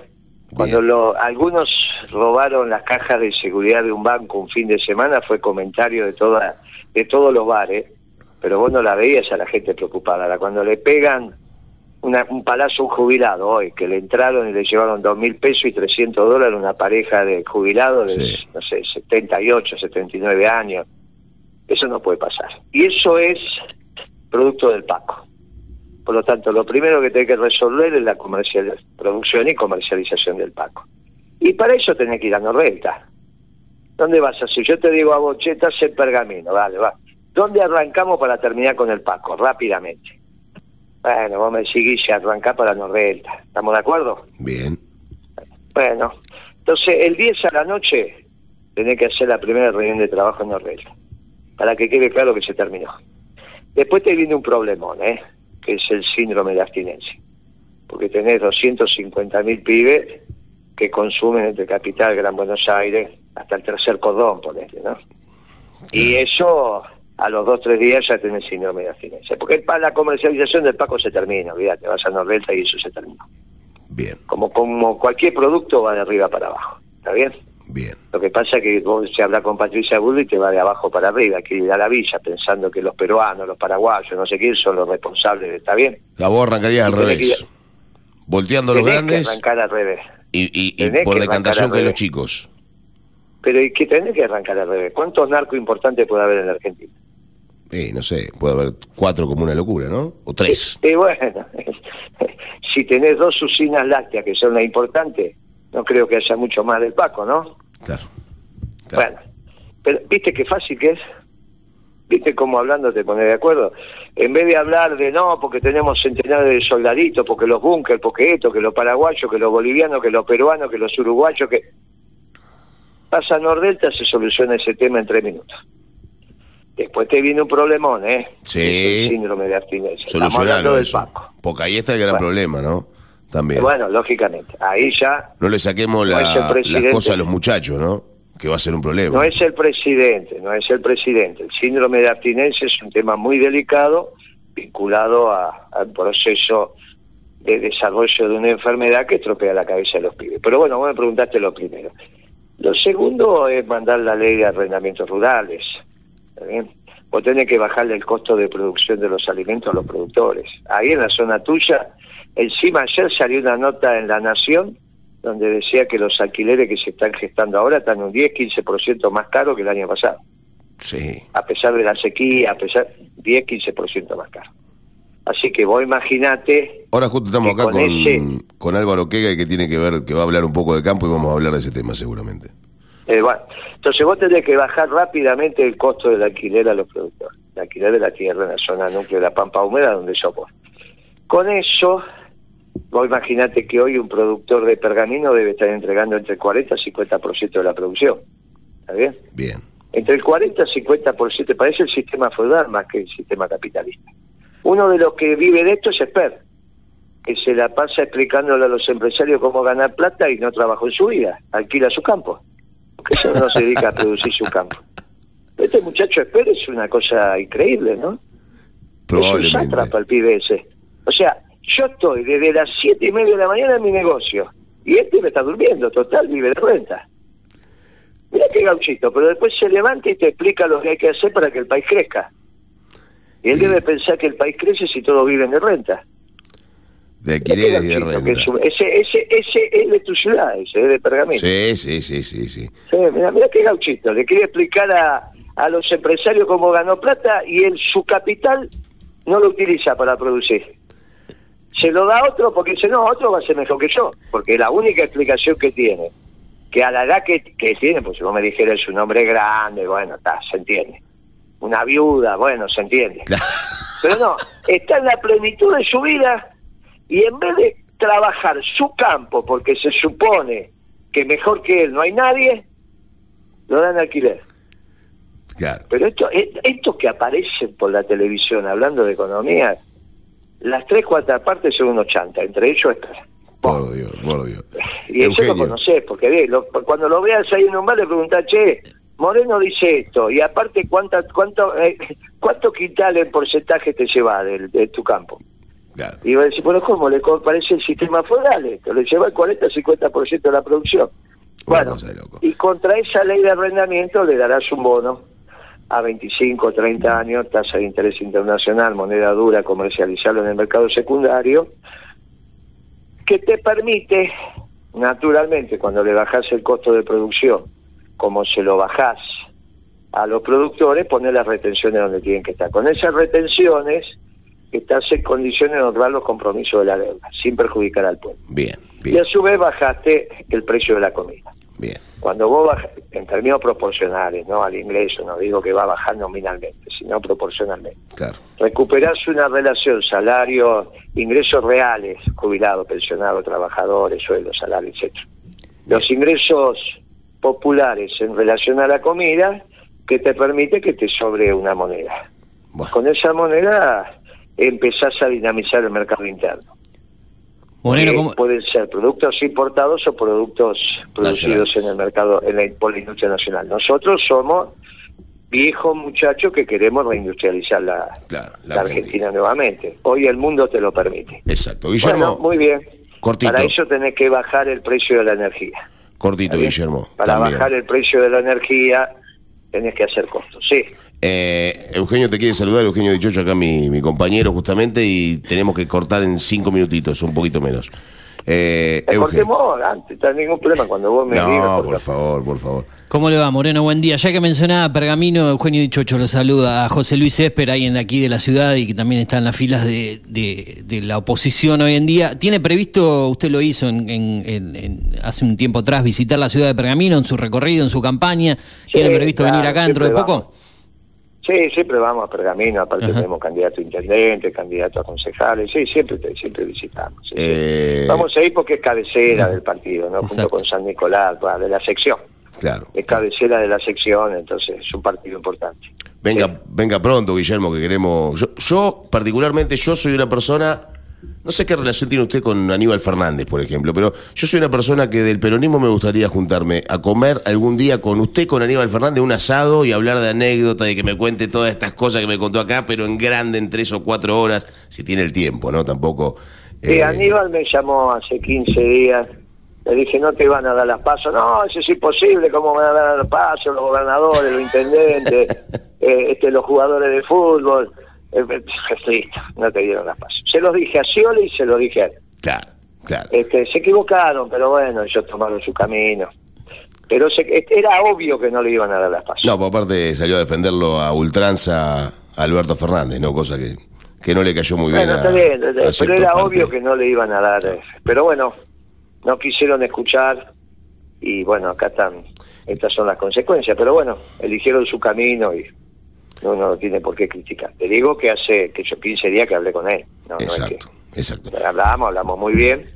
Cuando algunos robaron las cajas de seguridad de un banco un fin de semana, fue comentario de todos los bares, pero vos no la veías a la gente preocupada. Cuando le pegan un palazo a un jubilado hoy, que le entraron y le llevaron $2.000 pesos y $300 una pareja de jubilados de, sí, no sé, 78, 79 años. Eso no puede pasar. Y eso es producto del Paco. Por lo tanto, lo primero que tiene que resolver es la producción y comercialización del Paco. Y para eso tenés que ir a Nordelta. ¿Dónde vas a hacer? Yo te digo a vos, che, estás en Pergamino, vale, va. ¿Dónde arrancamos para terminar con el Paco? Rápidamente. Bueno, vos me decís, Guille, arrancá para Nordelta. ¿Estamos de acuerdo? Bien. Bueno, entonces el 10 a la noche tenés que hacer la primera reunión de trabajo en Nordelta, para que quede claro que se terminó. Después te viene un problemón, que es el síndrome de abstinencia, porque tenés 250.000 pibes que consumen entre Capital, Gran Buenos Aires, hasta el tercer cordón, ponete, ¿no? Y eso, a los 2 o 3 días ya tenés síndrome de abstinencia, porque la comercialización del Paco se termina, olvídate, vas a Nordelta y eso se terminó. Bien. Como cualquier producto va de arriba para abajo, ¿está bien? Bien. Lo que pasa es que vos se habla con Patricia Bullrich y te va de abajo para arriba, que ir a la villa pensando que los peruanos, los paraguayos, no sé quién son los responsables, ¿está bien? La vos arrancarías al revés, volteando los grandes. Tenés que arrancar al revés. Y por decantación que los chicos. Pero ¿y qué tenés que arrancar al revés? ¿Cuántos narcos importantes puede haber en la Argentina? No sé, puede haber 4 como una locura, ¿no? O 3. Y bueno, si tenés 2 usinas lácteas que son las importantes, no creo que haya mucho más del Paco, ¿no? Claro, claro. Bueno, pero ¿viste qué fácil que es? ¿Viste cómo hablando te pones de acuerdo? En vez de hablar de no, porque tenemos centenares de soldaditos, porque los búnker, porque esto, que los paraguayos, que los bolivianos, que los peruanos, que los uruguayos, que... Pasa Nordelta, se soluciona ese tema en 3 minutos. Después te viene un problemón, Sí. El síndrome de abstinencia. Solucionalo del Paco. Porque ahí está el gran problema, ¿no? También. Bueno, lógicamente, ahí ya... No le saquemos las cosas a los muchachos, ¿no? Que va a ser un problema. No es el presidente. El síndrome de abstinencia es un tema muy delicado, vinculado al proceso de desarrollo de una enfermedad que estropea la cabeza de los pibes. Pero bueno, vos me preguntaste lo primero. Lo segundo es mandar la ley de arrendamientos rurales. ¿Está bien? Vos tenés que bajarle el costo de producción de los alimentos a los productores. Ahí en la zona tuya... Encima ayer salió una nota en La Nación donde decía que los alquileres que se están gestando ahora están un 10-15% más caros que el año pasado. Sí. A pesar de la sequía, 10-15% más caro. Así que vos imaginate... Ahora justo estamos acá con Álvaro Quega, que tiene que ver, que va a hablar un poco de campo y vamos a hablar de ese tema seguramente. Bueno, entonces vos tenés que bajar rápidamente el costo del alquiler a los productores. El alquiler de la tierra en la zona núcleo de la Pampa Húmeda, donde yo voy. Con eso, vos imaginate que hoy un productor de Pergamino debe estar entregando entre el 40 y 50% de la producción. ¿Está bien? Bien. Entre el 40 y 50%, parece el sistema feudal más que el sistema capitalista. Uno de los que vive de esto es Esper, que se la pasa explicándole a los empresarios cómo ganar plata y no trabajó en su vida, alquila su campo. Porque eso no se dedica a producir su campo. Este muchacho Esper es una cosa increíble, ¿no? Probablemente. Es un sátrapa el pibe ese. O sea, yo estoy desde las 7:30 de la mañana en mi negocio. Y este me está durmiendo, total, vive de renta. Mirá qué gauchito, pero después se levanta y te explica lo que hay que hacer para que el país crezca. Y él debe pensar que el país crece si todos viven de renta. De alquileres y de renta. Ese es de tu ciudad, ese es de Pergamino. Sí, mirá qué gauchito, le quiere explicar a los empresarios cómo ganó plata y él su capital no lo utiliza para producir. Se lo da otro porque dice, no, otro va a ser mejor que yo. Porque la única explicación que tiene, que a la edad que tiene, pues si vos me dijeras un hombre grande, bueno, está, se entiende. Una viuda, bueno, se entiende. Pero no, está en la plenitud de su vida y en vez de trabajar su campo, porque se supone que mejor que él no hay nadie, lo dan alquiler. Claro. Pero estos que aparecen por la televisión hablando de economía... Las 3 o 4 partes son unos chanta, entre ellos está. Por Dios. Y eso lo conocés, porque cuando lo veas ahí en un bar le preguntás, che, Moreno dice esto, y aparte cuánto quintal en porcentaje te lleva de tu campo. Claro. Y va a decir, bueno, ¿cómo le parece el sistema feudal esto? Le lleva el 40-50% de la producción. Bueno, y contra esa ley de arrendamiento le darás un bono a 25 o 30 años, tasa de interés internacional, moneda dura, comercializarlo en el mercado secundario, que te permite, naturalmente, cuando le bajás el costo de producción, como se lo bajás a los productores, poner las retenciones donde tienen que estar. Con esas retenciones estás en condiciones de honrar los compromisos de la deuda, sin perjudicar al pueblo. Bien, bien. Y a su vez bajaste el precio de la comida. Bien. Cuando vos bajas, en términos proporcionales, no al ingreso, no digo que va a bajar nominalmente, sino proporcionalmente. Claro. Recuperás una relación salario, ingresos reales, jubilados, pensionados, trabajadores, sueldos, salario, etcétera. Los ingresos populares en relación a la comida, que te permite que te sobre una moneda. Bueno. Con esa moneda empezás a dinamizar el mercado interno. Moreno, ¿cómo? Pueden ser productos importados o productos producidos en el mercado, por la industria nacional. Nosotros somos viejos muchachos que queremos reindustrializar la Argentina nuevamente. Hoy el mundo te lo permite. Exacto, Guillermo. Bueno, muy bien. Cortito. Para eso tenés que bajar el precio de la energía. Cortito, Guillermo. Para también bajar el precio de la energía tenés que hacer costos, sí. Eugenio te quiere saludar, Eugenio Dichocho, acá mi compañero justamente, y tenemos que cortar en 5 minutitos, un poquito menos. Cortemos antes, no hay ningún problema cuando vos me digas. No, por favor, por favor. ¿Cómo le va, Moreno? Buen día. Ya que mencionaba Pergamino, Eugenio Dichocho lo saluda a José Luis Esper, ahí aquí de la ciudad, y que también está en las filas de la oposición hoy en día. ¿Tiene previsto, usted lo hizo hace un tiempo atrás, visitar la ciudad de Pergamino en su recorrido, en su campaña? ¿Tiene previsto venir acá dentro de poco? Sí, siempre vamos a Pergamino, aparte tenemos candidato a intendente, candidato a concejales, sí, siempre visitamos. Sí, vamos a ir porque es cabecera del partido, ¿no? Exacto. Junto con San Nicolás, de la sección. Claro. Es cabecera de la sección, entonces es un partido importante. Venga, venga pronto, Guillermo, que queremos... Yo particularmente soy una persona... No sé qué relación tiene usted con Aníbal Fernández, por ejemplo, pero yo soy una persona que del peronismo me gustaría juntarme a comer algún día con usted, con Aníbal Fernández, un asado y hablar de anécdotas, de que me cuente todas estas cosas que me contó acá, pero en grande, en 3 o 4 horas, si tiene el tiempo, ¿no? Tampoco... Sí, Aníbal me llamó hace 15 días, le dije, no te van a dar las PASO. No, eso es imposible, ¿cómo van a dar las PASO? Los gobernadores, los intendentes, los jugadores de fútbol... Listo, no te dieron las PASO. Se los dije a Scioli y se los dije a él. Claro, claro. Se equivocaron, pero bueno, ellos tomaron su camino. Pero era obvio que no le iban a dar las PASO. No, por aparte salió a defenderlo a ultranza a Alberto Fernández, ¿no? Cosa que no le cayó muy bien. Bueno, está bien, pero era obvio que no le iban a dar. Pero bueno, no quisieron escuchar y bueno, acá están. Estas son las consecuencias. Pero bueno, eligieron su camino y... no tiene por qué criticar. Te digo que hace 15 días que hablé con él. No, exacto, no es que... exacto. Hablamos muy bien,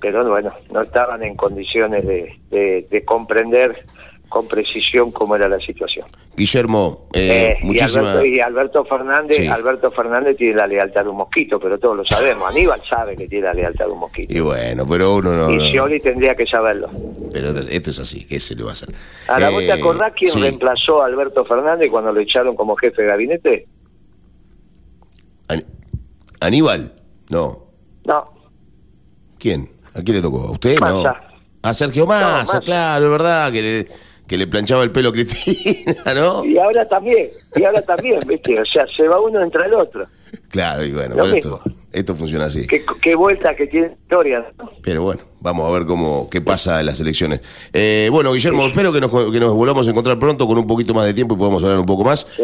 pero bueno, no estaban en condiciones de comprender con precisión cómo era la situación. Guillermo, Alberto Fernández, sí. Alberto Fernández tiene la lealtad de un mosquito, pero todos lo sabemos. Aníbal sabe que tiene la lealtad de un mosquito. Y bueno, pero uno no... Y Scioli tendría que saberlo. Pero esto es así, ¿qué se le va a hacer? Ahora, ¿vos te acordás quién reemplazó a Alberto Fernández cuando lo echaron como jefe de gabinete? ¿Aníbal? No. No. ¿Quién? ¿A quién le tocó? ¿A usted? Massa. No. A Sergio Massa, claro, es verdad, que le planchaba el pelo a Cristina, ¿no? Y ahora también, ¿viste? O sea, se va uno entre el otro. Claro, y bueno esto funciona así. Qué vuelta que tiene historia, ¿no? Pero bueno, vamos a ver qué pasa en las elecciones. Bueno, Guillermo, espero que nos volvamos a encontrar pronto con un poquito más de tiempo y podamos hablar un poco más. Sí,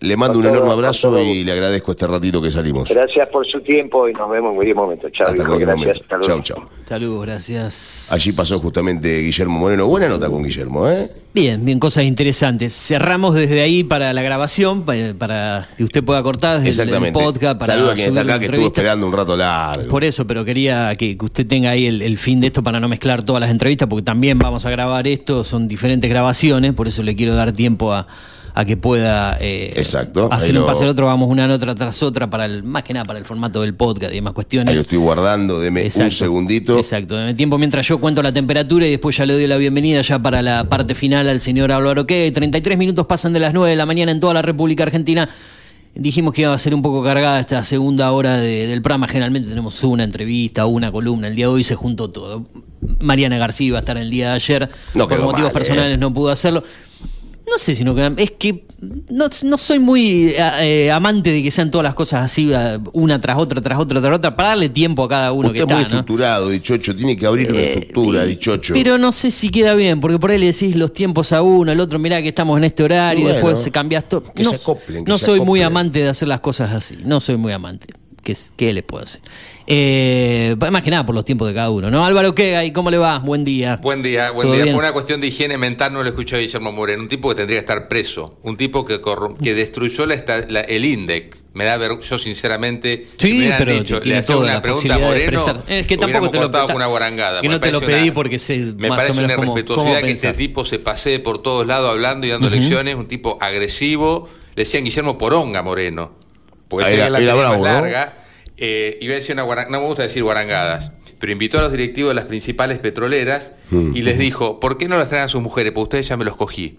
le mando un enorme abrazo y le agradezco este ratito que salimos. Gracias por su tiempo y nos vemos en cualquier momento. Chao. Hasta cualquier momento. Chao, chao. Saludos, gracias. Allí pasó justamente Guillermo Moreno. Buena nota con Guillermo, ¿eh? Bien, cosas interesantes. Cerramos desde ahí para la grabación, para que usted pueda cortar desde el podcast. Saludos a quien está acá, que estuvo esperando un rato largo. Por eso, pero quería que usted tenga ahí el fin de esto para no mezclar todas las entrevistas, porque también vamos a grabar esto, son diferentes grabaciones, por eso le quiero dar tiempo a que pueda hacer un pase al otro, vamos una nota tras otra, más que nada para el formato del podcast y demás cuestiones. Ahí lo estoy guardando, deme un segundito. Exacto, deme tiempo mientras yo cuento la temperatura y después ya le doy la bienvenida ya para la parte final al señor Álvaro Qué. 33 minutos pasan de las 9 de la mañana en toda la República Argentina. Dijimos que iba a ser un poco cargada esta segunda hora del programa. Generalmente tenemos una entrevista, una columna. El día de hoy se juntó todo. Mariana García iba a estar el día de ayer. Por motivos personales no pudo hacerlo. No sé si no quedan. Es que no soy muy amante de que sean todas las cosas así, una tras otra, para darle tiempo a cada uno. Usted que está muy estructurado, ¿no? Dichocho, tiene que abrir una estructura, Dichocho. Pero no sé si queda bien, porque por ahí le decís los tiempos a uno, al otro, mirá que estamos en este horario, bueno, y después se cambias todo. No, no soy muy amante de hacer las cosas así, no soy muy amante. ¿Qué les puedo hacer? Más que nada por los tiempos de cada uno, ¿no? Álvaro Quegay, ¿cómo le va? Buen día. Buen día. Por una cuestión de higiene mental no lo escuchó a Guillermo Moreno. Un tipo que tendría que estar preso. Un tipo que destruyó el INDEC. Me da vergüenza, yo sinceramente. Sí, si pero dicho, le hacía una pregunta a Moreno. Es que tampoco te lo pedí. Una guarangada. Que no te lo pedí porque sé. Me más parece o menos una irrespetuosidad que este tipo se pasee por todos lados hablando y dando lecciones. Un tipo agresivo. Le decían Guillermo Poronga Moreno. Porque esa es la más larga. Iba a decir no me gusta decir guarangadas, pero invitó a los directivos de las principales petroleras y les dijo, ¿por qué no las traen a sus mujeres? Pues ustedes ya me los cogí.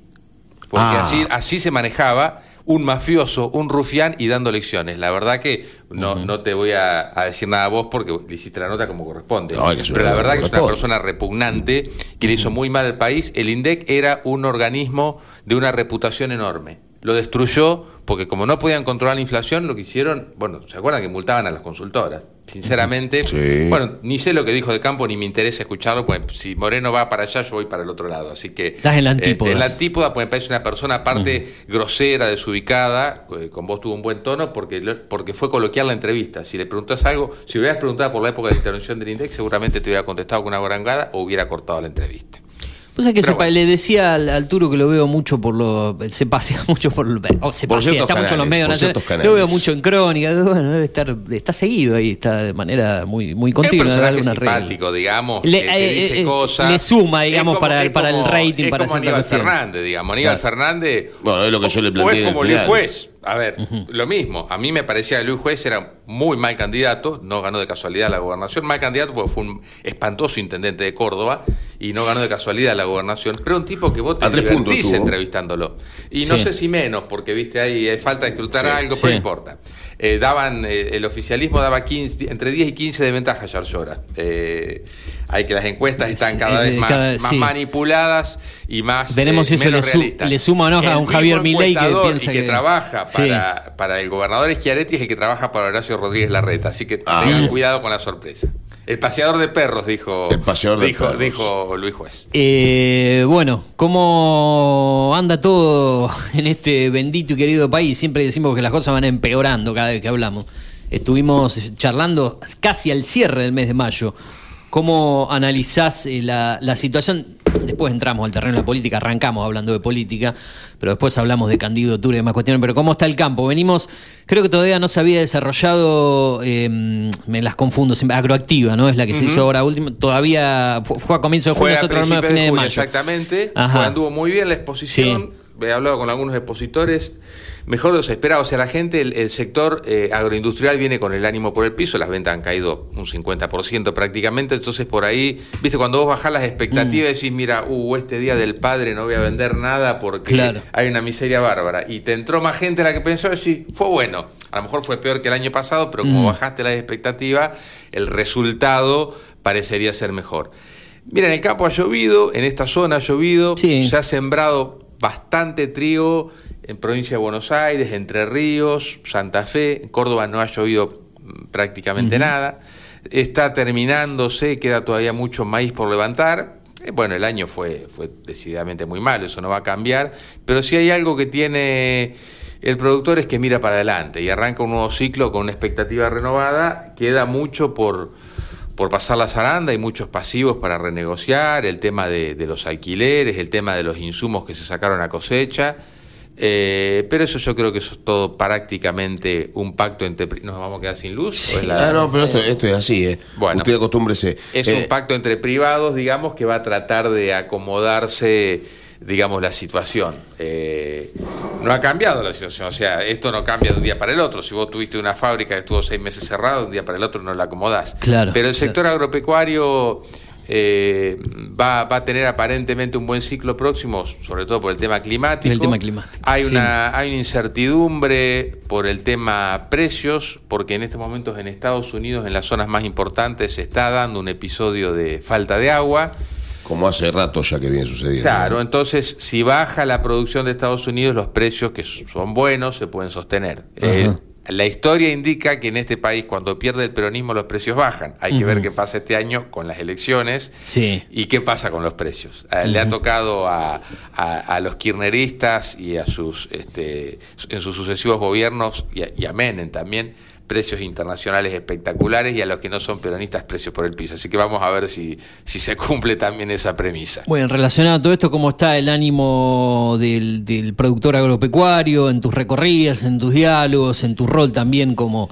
Porque así se manejaba un mafioso, un rufián y dando lecciones. La verdad que no te voy a decir nada a vos porque le hiciste la nota como corresponde. No, pero la verdad que es una persona repugnante que le hizo muy mal al país. El INDEC era un organismo de una reputación enorme. Lo destruyó porque como no podían controlar la inflación, lo que hicieron, bueno, ¿se acuerdan que multaban a las consultoras? Sinceramente, bueno, ni sé lo que dijo de Campo, ni me interesa escucharlo, pues si Moreno va para allá, yo voy para el otro lado. Así que estás en la antípoda. En la antípoda, pues me parece una persona aparte grosera, desubicada, con vos tuvo un buen tono, porque fue coloquial la entrevista. Si le preguntás algo, si hubieras preguntado por la época de intervención del INDEC, seguramente te hubiera contestado con una barangada o hubiera cortado la entrevista. O sea que le decía al Turu que lo veo mucho se pasea mucho está canales, mucho en los medios nacionales. Lo veo mucho en crónica, bueno, debe estar, está seguido ahí, está de manera muy, muy continua. Es un personaje simpático, digamos, que dice cosas. Le suma, digamos, como, para el rating. Es para como Aníbal Fernández, digamos. Aníbal Fernández. Bueno, es lo que yo le planteé. Es como Luis Juez. A ver, lo mismo. A mí me parecía que Luis Juez era muy mal candidato, no ganó de casualidad la gobernación. Mal candidato porque fue un espantoso intendente de Córdoba y no ganó de casualidad la gobernación, pero un tipo que vos te divertís entrevistándolo. Y no sé si menos, porque viste ahí hay falta de disfrutar algo, pero no importa. El oficialismo daba 15, entre 10 y 15 de ventaja a Yarlora. Hay que las encuestas están cada vez más manipuladas y más veremos si menos realistas. Le suma o no a un Javier Milei que piensa que trabaja para el gobernador Schiaretti es el que trabaja para Horacio Rodríguez Larreta, así que tengan cuidado con la sorpresa. El paseador de perros, dijo Luis Juez. Bueno, ¿cómo anda todo en este bendito y querido país? Siempre decimos que las cosas van empeorando cada vez que hablamos. Estuvimos charlando casi al cierre del mes de mayo. ¿Cómo analizás la situación? Después entramos al terreno de la política, arrancamos hablando de política, pero después hablamos de candidatura y demás cuestiones. Pero ¿cómo está el campo? Venimos, creo que todavía no se había desarrollado, me las confundo, Agroactiva, ¿no? Es la que se hizo ahora último. Todavía fue a comienzo de junio, nosotros a fines de mayo. Exactamente, anduvo muy bien la exposición, he hablado con algunos expositores. Mejor de los esperados. O sea, la gente, el sector agroindustrial viene con el ánimo por el piso, las ventas han caído un 50% prácticamente, entonces por ahí, viste, cuando vos bajás las expectativas decís, mira, este día del padre no voy a vender nada porque hay una miseria bárbara. Y te entró más gente la que pensó, sí, fue bueno. A lo mejor fue peor que el año pasado, pero como bajaste las expectativas, el resultado parecería ser mejor. Mira, en el campo ha llovido, en esta zona ha llovido, se ha sembrado bastante trigo. En provincia de Buenos Aires, Entre Ríos, Santa Fe, en Córdoba no ha llovido prácticamente nada. Está terminándose, queda todavía mucho maíz por levantar. Bueno, el año fue decididamente muy malo, eso no va a cambiar. Pero si hay algo que tiene el productor es que mira para adelante y arranca un nuevo ciclo con una expectativa renovada. Queda mucho por pasar la zaranda, hay muchos pasivos para renegociar, el tema de los alquileres, el tema de los insumos que se sacaron a cosecha. Pero eso yo creo que eso es todo prácticamente un pacto entre... ¿Nos vamos a quedar sin luz? Pero esto es así. Bueno, usted acostúmbrese. Es un pacto entre privados, digamos, que va a tratar de acomodarse, digamos, la situación. No ha cambiado la situación, o sea, esto no cambia de un día para el otro. Si vos tuviste una fábrica que estuvo 6 meses cerrada, de un día para el otro no la acomodás. Claro, pero el sector agropecuario... va a tener aparentemente un buen ciclo próximo, sobre todo por el tema climático. Hay una incertidumbre por el tema precios, porque en estos momentos en Estados Unidos, en las zonas más importantes, se está dando un episodio de falta de agua. Como hace rato ya que viene sucediendo. Claro, ¿no? Entonces, si baja la producción de Estados Unidos, los precios, que son buenos, se pueden sostener. La historia indica que en este país, cuando pierde el peronismo, los precios bajan. Hay que ver qué pasa este año con las elecciones y qué pasa con los precios. Le ha tocado a los kirchneristas y a sus en sus sucesivos gobiernos, y a Menem también, precios internacionales espectaculares, y a los que no son peronistas, precios por el piso. Así que vamos a ver si se cumple también esa premisa. Bueno, relacionado a todo esto, ¿cómo está el ánimo del productor agropecuario en tus recorridas, en tus diálogos, en tu rol también como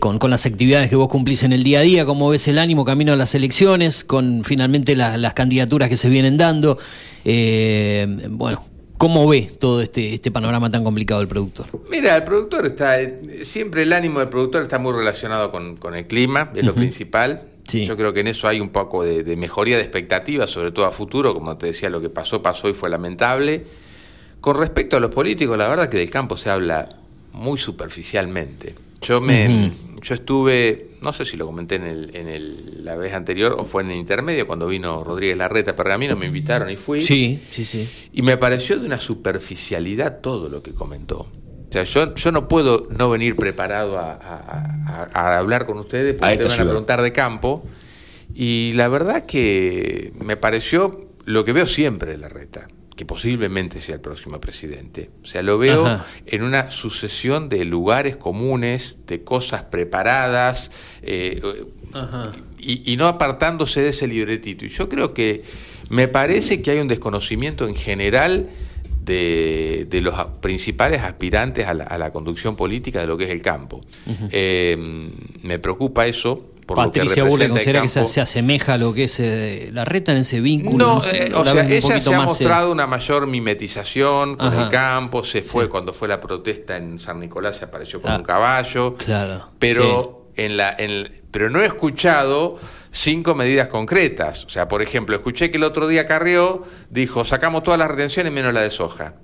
con las actividades que vos cumplís en el día a día? ¿Cómo ves el ánimo camino a las elecciones, con finalmente las candidaturas que se vienen dando? ¿Cómo ve todo este panorama tan complicado del productor? Mira, el productor está... siempre el ánimo del productor está muy relacionado con el clima, es lo principal. Sí. Yo creo que en eso hay un poco de mejoría de expectativas, sobre todo a futuro. Como te decía, lo que pasó y fue lamentable. Con respecto a los políticos, la verdad que del campo se habla muy superficialmente. Yo estuve, no sé si lo comenté la vez anterior o fue en el intermedio, cuando vino Rodríguez Larreta a Pergamino, me invitaron y fui. Sí. Y me pareció de una superficialidad todo lo que comentó. O sea, yo no puedo no venir preparado a hablar con ustedes, porque te van a preguntar de campo. Y la verdad que me pareció lo que veo siempre de Larreta, que posiblemente sea el próximo presidente. O sea, lo veo en una sucesión de lugares comunes, de cosas preparadas, y no apartándose de ese libretito. Y yo creo que me parece que hay un desconocimiento en general de los principales aspirantes a la conducción política de lo que es el campo. Me preocupa eso. Patricia Bullrich, ¿considera que se asemeja a lo que es Larreta en ese vínculo? No, ella se ha mostrado una mayor mimetización con el campo, se fue cuando fue la protesta en San Nicolás, se apareció con un caballo, pero pero no he escuchado 5 medidas concretas. O sea, por ejemplo, escuché que el otro día Carrió dijo: sacamos todas las retenciones menos la de soja.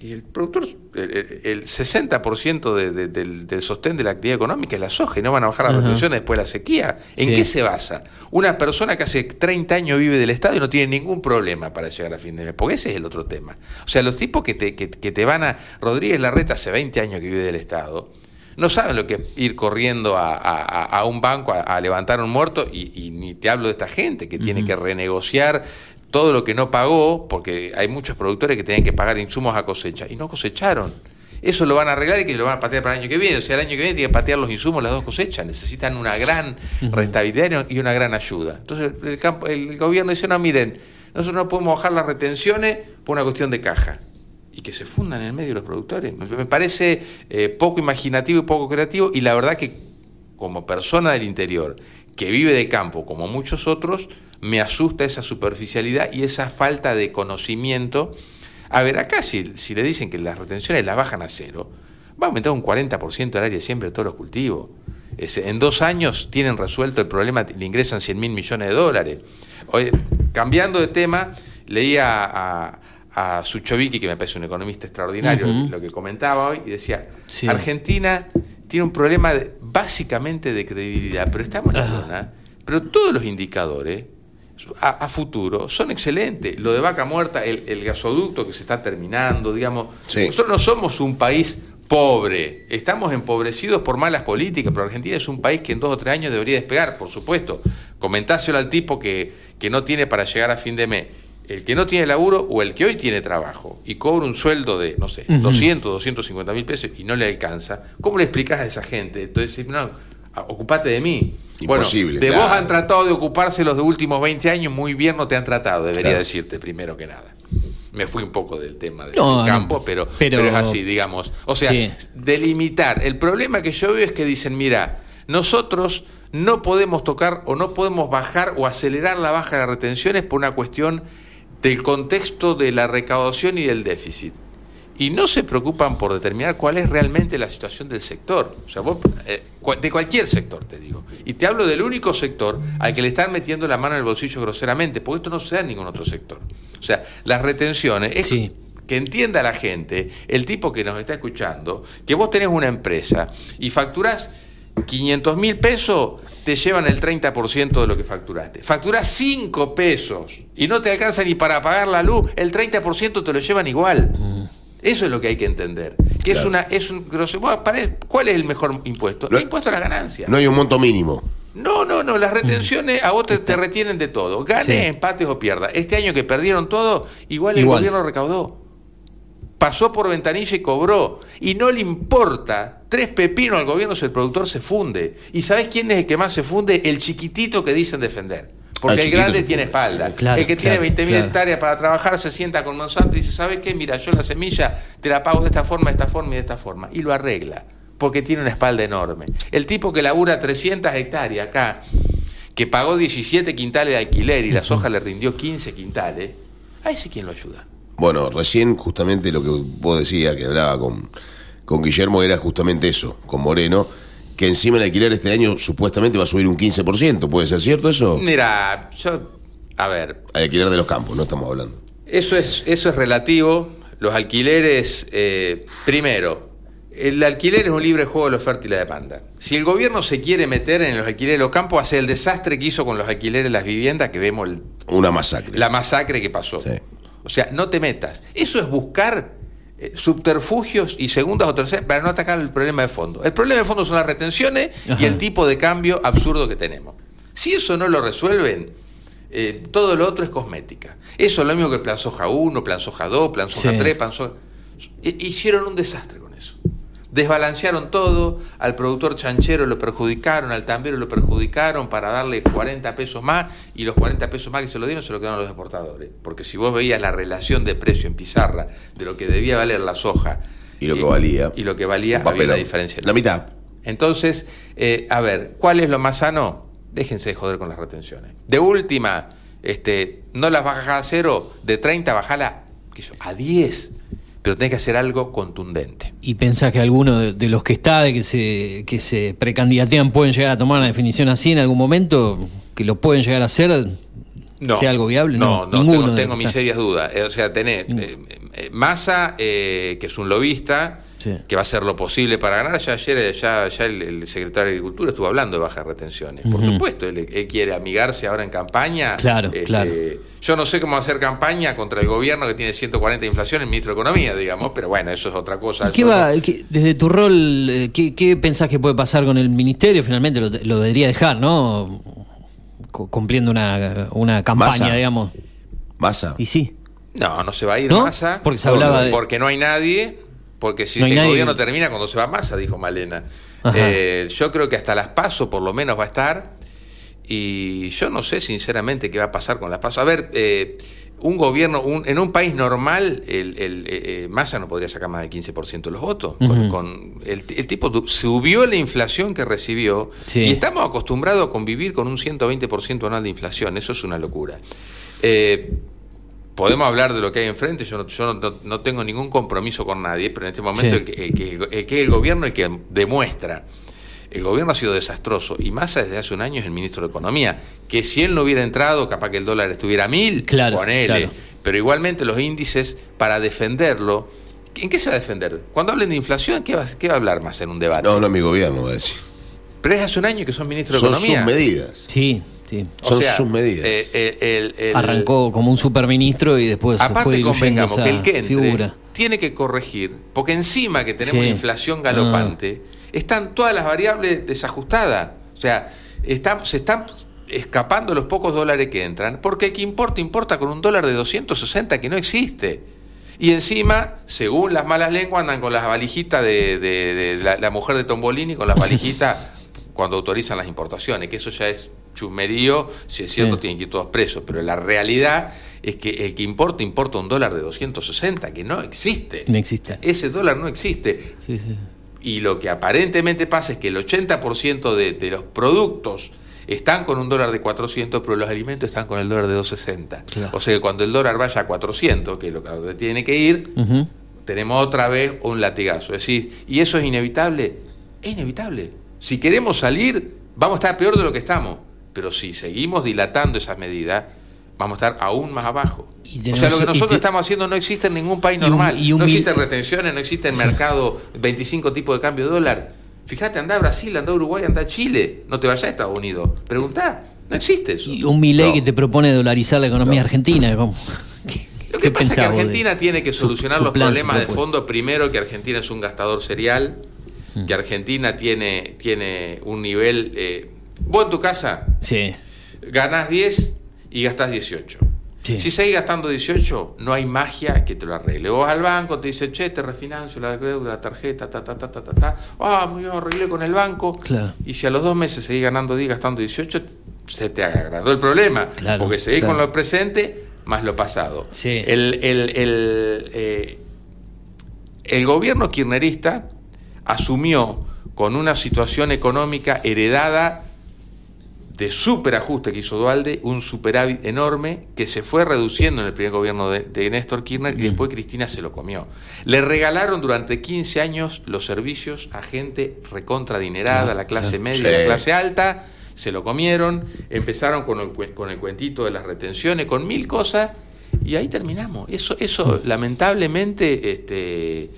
Y el productor, el 60% del sostén de la actividad económica es la soja, y no van a bajar las retenciones después de la sequía. ¿En qué se basa? Una persona que hace 30 años vive del Estado y no tiene ningún problema para llegar a fin de mes, porque ese es el otro tema. O sea, los tipos que te van a... Rodríguez Larreta hace 20 años que vive del Estado, no saben lo que es ir corriendo a un banco a levantar un muerto, y ni te hablo de esta gente que tiene que renegociar todo lo que no pagó, porque hay muchos productores que tenían que pagar insumos a cosecha y no cosecharon. Eso lo van a arreglar y que lo van a patear para el año que viene. O sea, el año que viene tienen que patear los insumos, las dos cosechas. Necesitan una gran rentabilidad y una gran ayuda. Entonces el gobierno dice: no, miren, nosotros no podemos bajar las retenciones por una cuestión de caja. Y que se fundan en el medio los productores. Me parece poco imaginativo y poco creativo, y la verdad que como persona del interior, que vive del campo como muchos otros, me asusta esa superficialidad y esa falta de conocimiento. A ver, acá si le dicen que las retenciones las bajan a cero, va a aumentar un 40% el área de siembra de todos los cultivos. En 2 años tienen resuelto el problema, le ingresan $100.000 millones. Oye, cambiando de tema, leía a Suchovicki, que me parece un economista extraordinario, lo que comentaba hoy, y decía: Argentina tiene un problema básicamente de credibilidad, pero estamos en la zona, pero todos los indicadores a futuro son excelentes. Lo de Vaca Muerta, el gasoducto que se está terminando, digamos. Nosotros no somos un país pobre, estamos empobrecidos por malas políticas, pero Argentina es un país que en 2 o 3 años debería despegar, por supuesto. Comentáselo al tipo que no tiene para llegar a fin de mes, el que no tiene laburo o el que hoy tiene trabajo y cobra un sueldo de, no sé, 200, 250 mil pesos y no le alcanza. ¿Cómo le explicás a esa gente? Entonces, no, ocupate de mí. Imposible, bueno, de vos han tratado de ocuparse los de últimos 20 años, muy bien no te han tratado, debería decirte primero que nada. Me fui un poco del tema del campo, pero es así, digamos. O sea, delimitar. El problema que yo veo es que dicen: mira, nosotros no podemos tocar o no podemos bajar o acelerar la baja de retenciones por una cuestión del contexto de la recaudación y del déficit. Y no se preocupan por determinar cuál es realmente la situación del sector. O sea, vos, de cualquier sector, te digo. Y te hablo del único sector al que le están metiendo la mano en el bolsillo groseramente, porque esto no se da en ningún otro sector. O sea, las retenciones... Que entienda la gente, el tipo que nos está escuchando, que vos tenés una empresa y facturás 500 mil pesos... te llevan el 30% de lo que facturaste. Facturás 5 pesos y no te alcanza ni para pagar la luz, el 30% te lo llevan igual. Eso es lo que hay que entender. Que claro, es un grosso. ¿Cuál es el mejor impuesto? El impuesto a las ganancias. No hay un monto mínimo. No, las retenciones a vos te retienen de todo. Ganes, sí, empates o pierdas. Este año que perdieron todo, igual el gobierno recaudó. Pasó por ventanilla y cobró. Y no le importa tres pepinos al gobierno si el productor se funde. ¿Y sabés quién es el que más se funde? El chiquitito que dicen defender. Porque el grande tiene espalda. Claro, el que tiene 20.000 hectáreas para trabajar se sienta con Monsanto y dice, ¿sabes qué? Mira, yo la semilla te la pago de esta forma, de esta forma y de esta forma. Y lo arregla, porque tiene una espalda enorme. El tipo que labura 300 hectáreas acá, que pagó 17 quintales de alquiler y la soja le rindió 15 quintales, ahí sí quien lo ayuda. Bueno, recién justamente lo que vos decías, que hablaba con Guillermo, era justamente eso, con Moreno, que encima el alquiler este año supuestamente va a subir un 15%, ¿puede ser cierto eso? Mira, al alquiler de los campos, no estamos hablando. Eso es relativo. Los alquileres, primero, el alquiler es un libre juego de la oferta y la demanda. Si el gobierno se quiere meter en los alquileres de los campos, hace el desastre que hizo con los alquileres de las viviendas, que vemos una masacre. La masacre que pasó. Sí. O sea, no te metas. Eso es buscar subterfugios y segundas o terceras para no atacar el problema de fondo. El problema de fondo son las retenciones y el tipo de cambio absurdo que tenemos. Si eso no lo resuelven, todo lo otro es cosmética. Eso es lo mismo que Plan Soja 1, Plan Soja 2, Plan Soja 3, Plan Soja... Hicieron un desastre con eso. Desbalancearon todo, al productor chanchero lo perjudicaron, al tambero lo perjudicaron para darle 40 pesos más, y los 40 pesos más que se lo dieron se lo quedaron los exportadores. Porque si vos veías la relación de precio en pizarra de lo que debía valer la soja y lo que valía, había una diferencia. La mitad. Entonces, ¿cuál es lo más sano? Déjense de joder con las retenciones. De última, no las bajás a cero, de 30 bajala a 10. Pero tenés que hacer algo contundente. ¿Y pensás que alguno de los que está, que se precandidatean, pueden llegar a tomar una definición así en algún momento? ¿Que lo pueden llegar a hacer? No. ¿Sea algo viable? No, ninguno. Tengo mis serias dudas. O sea, tenés Massa, que es un lobista, que va a hacer lo posible para ganar. Ayer el secretario de Agricultura estuvo hablando de bajas retenciones. Por supuesto, él quiere amigarse ahora en campaña. Claro. Yo no sé cómo hacer campaña contra el gobierno que tiene 140 de inflación, el ministro de Economía, digamos, pero bueno, eso es otra cosa. Desde tu rol, ¿qué pensás que puede pasar con el ministerio? Finalmente lo debería dejar, ¿no? Cumpliendo una campaña, Massa, digamos. Massa. Y sí. No se va a ir, ¿no? Massa. Porque se hablaba porque no hay nadie. Porque si el gobierno termina cuando se va Massa, dijo Malena. Yo creo que hasta las PASO por lo menos va a estar. Y yo no sé sinceramente qué va a pasar con las PASO. A ver, un gobierno, en un país normal, Massa no podría sacar más del 15% de los votos. El tipo subió la inflación que recibió. Sí. Y estamos acostumbrados a convivir con un 120% anual de inflación. Eso es una locura. Podemos hablar de lo que hay enfrente, yo no tengo ningún compromiso con nadie, pero en este momento el gobierno el que demuestra. El gobierno ha sido desastroso, y Massa desde hace un año es el ministro de Economía, que si él no hubiera entrado, capaz que el dólar estuviera a 1000, ponele, pero igualmente los índices para defenderlo. ¿En qué se va a defender? Cuando hablen de inflación, ¿qué va a hablar Massa en un debate? No, mi gobierno va a decir. Pero es hace un año que son ministro de Economía. Son sus medidas. Sí. Son sus medidas. Arrancó como un superministro y después se fue diluyendo esa figura. Aparte, convengamos que el que entre tiene que corregir, porque encima que tenemos una inflación galopante, están todas las variables desajustadas. O sea, se están escapando los pocos dólares que entran, porque el que importa con un dólar de 260 que no existe. Y encima, según las malas lenguas, andan con las valijitas de la mujer de Tombolini, con las valijitas cuando autorizan las importaciones, que eso ya es chusmerío. Si es cierto, tienen que ir todos presos, pero la realidad es que el que importa un dólar de 260 que no existe. Ese dólar no existe. Y lo que aparentemente pasa es que el 80% de los productos están con un dólar de 400, pero los alimentos están con el dólar de 260. O sea que cuando el dólar vaya a 400, que es lo que tiene que ir, tenemos otra vez un latigazo. Es decir, ¿y eso es inevitable? Es inevitable. Si queremos salir, vamos a estar peor de lo que estamos. Pero si seguimos dilatando esas medidas, vamos a estar aún más abajo. O sea, lo que nosotros estamos haciendo no existe en ningún país normal. No existen retenciones, no existen mercado, 25 tipos de cambio de dólar. Fíjate, andá a Brasil, andá a Uruguay, andá a Chile. No te vayas a Estados Unidos. Preguntá. No existe eso. Y un Milei que te propone dolarizar la economía argentina. ¿Cómo? Lo que pasa es que Argentina tiene que solucionar los problemas de fondo. Primero, que Argentina es un gastador serial, que Argentina tiene un nivel... vos en tu casa ganás 10 y gastás 18. Sí. Si seguís gastando 18, no hay magia que te lo arregle. Vos al banco te dicen, che, te refinancio la deuda, la tarjeta, ah, muy bien, arreglé con el banco. Claro. Y si a los 2 meses seguís ganando 10, gastando 18, se te agrandó el problema. Claro, porque seguís con lo presente más lo pasado. Sí. El gobierno kirchnerista asumió con una situación económica heredada de superajuste que hizo Duhalde, un superávit enorme que se fue reduciendo en el primer gobierno de Néstor Kirchner, y después Cristina se lo comió. Le regalaron durante 15 años los servicios a gente recontradinerada, la clase media, la clase alta, se lo comieron, empezaron con el cuentito de las retenciones, con 1000 cosas, y ahí terminamos. Eso lamentablemente,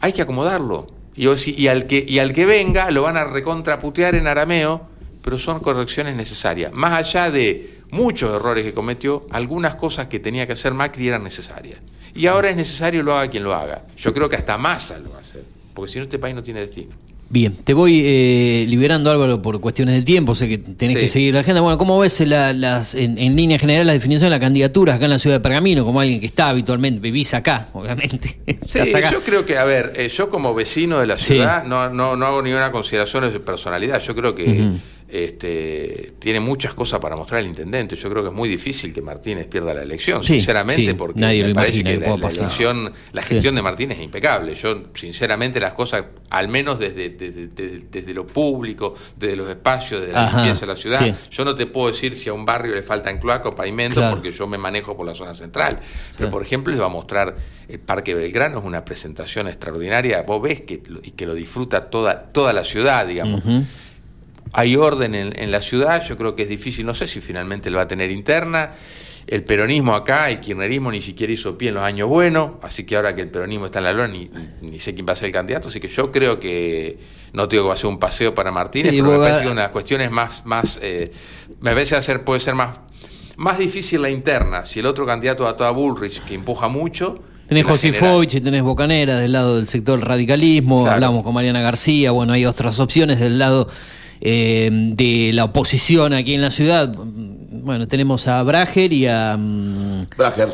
hay que acomodarlo. Y al que venga lo van a recontraputear en arameo, pero son correcciones necesarias. Más allá de muchos errores que cometió, algunas cosas que tenía que hacer Macri eran necesarias. Y ahora es necesario lo haga quien lo haga. Yo creo que hasta Massa lo va a hacer, porque si no este país no tiene destino. Bien, te voy liberando, Álvaro, por cuestiones de tiempo, sé que tenés que seguir la agenda. Bueno, ¿cómo ves en línea general las definiciones de las candidaturas acá en la ciudad de Pergamino? Como alguien que está habitualmente, vivís acá, obviamente. Sí, acá. Yo creo que, a ver, yo como vecino de la ciudad no hago ninguna consideración de personalidad. Yo creo que tiene muchas cosas para mostrar el intendente. Yo creo que es muy difícil que Martínez pierda la elección, sinceramente, porque nadie me parece que la gestión de Martínez es impecable. Yo, sinceramente, las cosas, al menos desde lo público, desde los espacios, desde la limpieza de la ciudad, yo no te puedo decir si a un barrio le faltan cloaca o pavimento, porque yo me manejo por la zona central. Pero, por ejemplo, les va a mostrar el Parque Belgrano, es una presentación extraordinaria. Vos ves que lo disfruta toda la ciudad, digamos. Hay orden en la ciudad, yo creo que es difícil, no sé si finalmente él va a tener interna. El peronismo acá, el kirchnerismo ni siquiera hizo pie en los años buenos, así que ahora que el peronismo está en la lona, ni sé quién va a ser el candidato, así que yo creo que, no te digo que va a ser un paseo para Martínez, pero me parece que una de las cuestiones más me parece puede ser más difícil la interna. Si el otro candidato va toda Bullrich, que empuja mucho. Tenés Josifovich, tenés Bocanera del lado del sector radicalismo, hablamos con Mariana García, bueno, hay otras opciones del lado de la oposición aquí en la ciudad. Bueno, tenemos a Brager y a Brager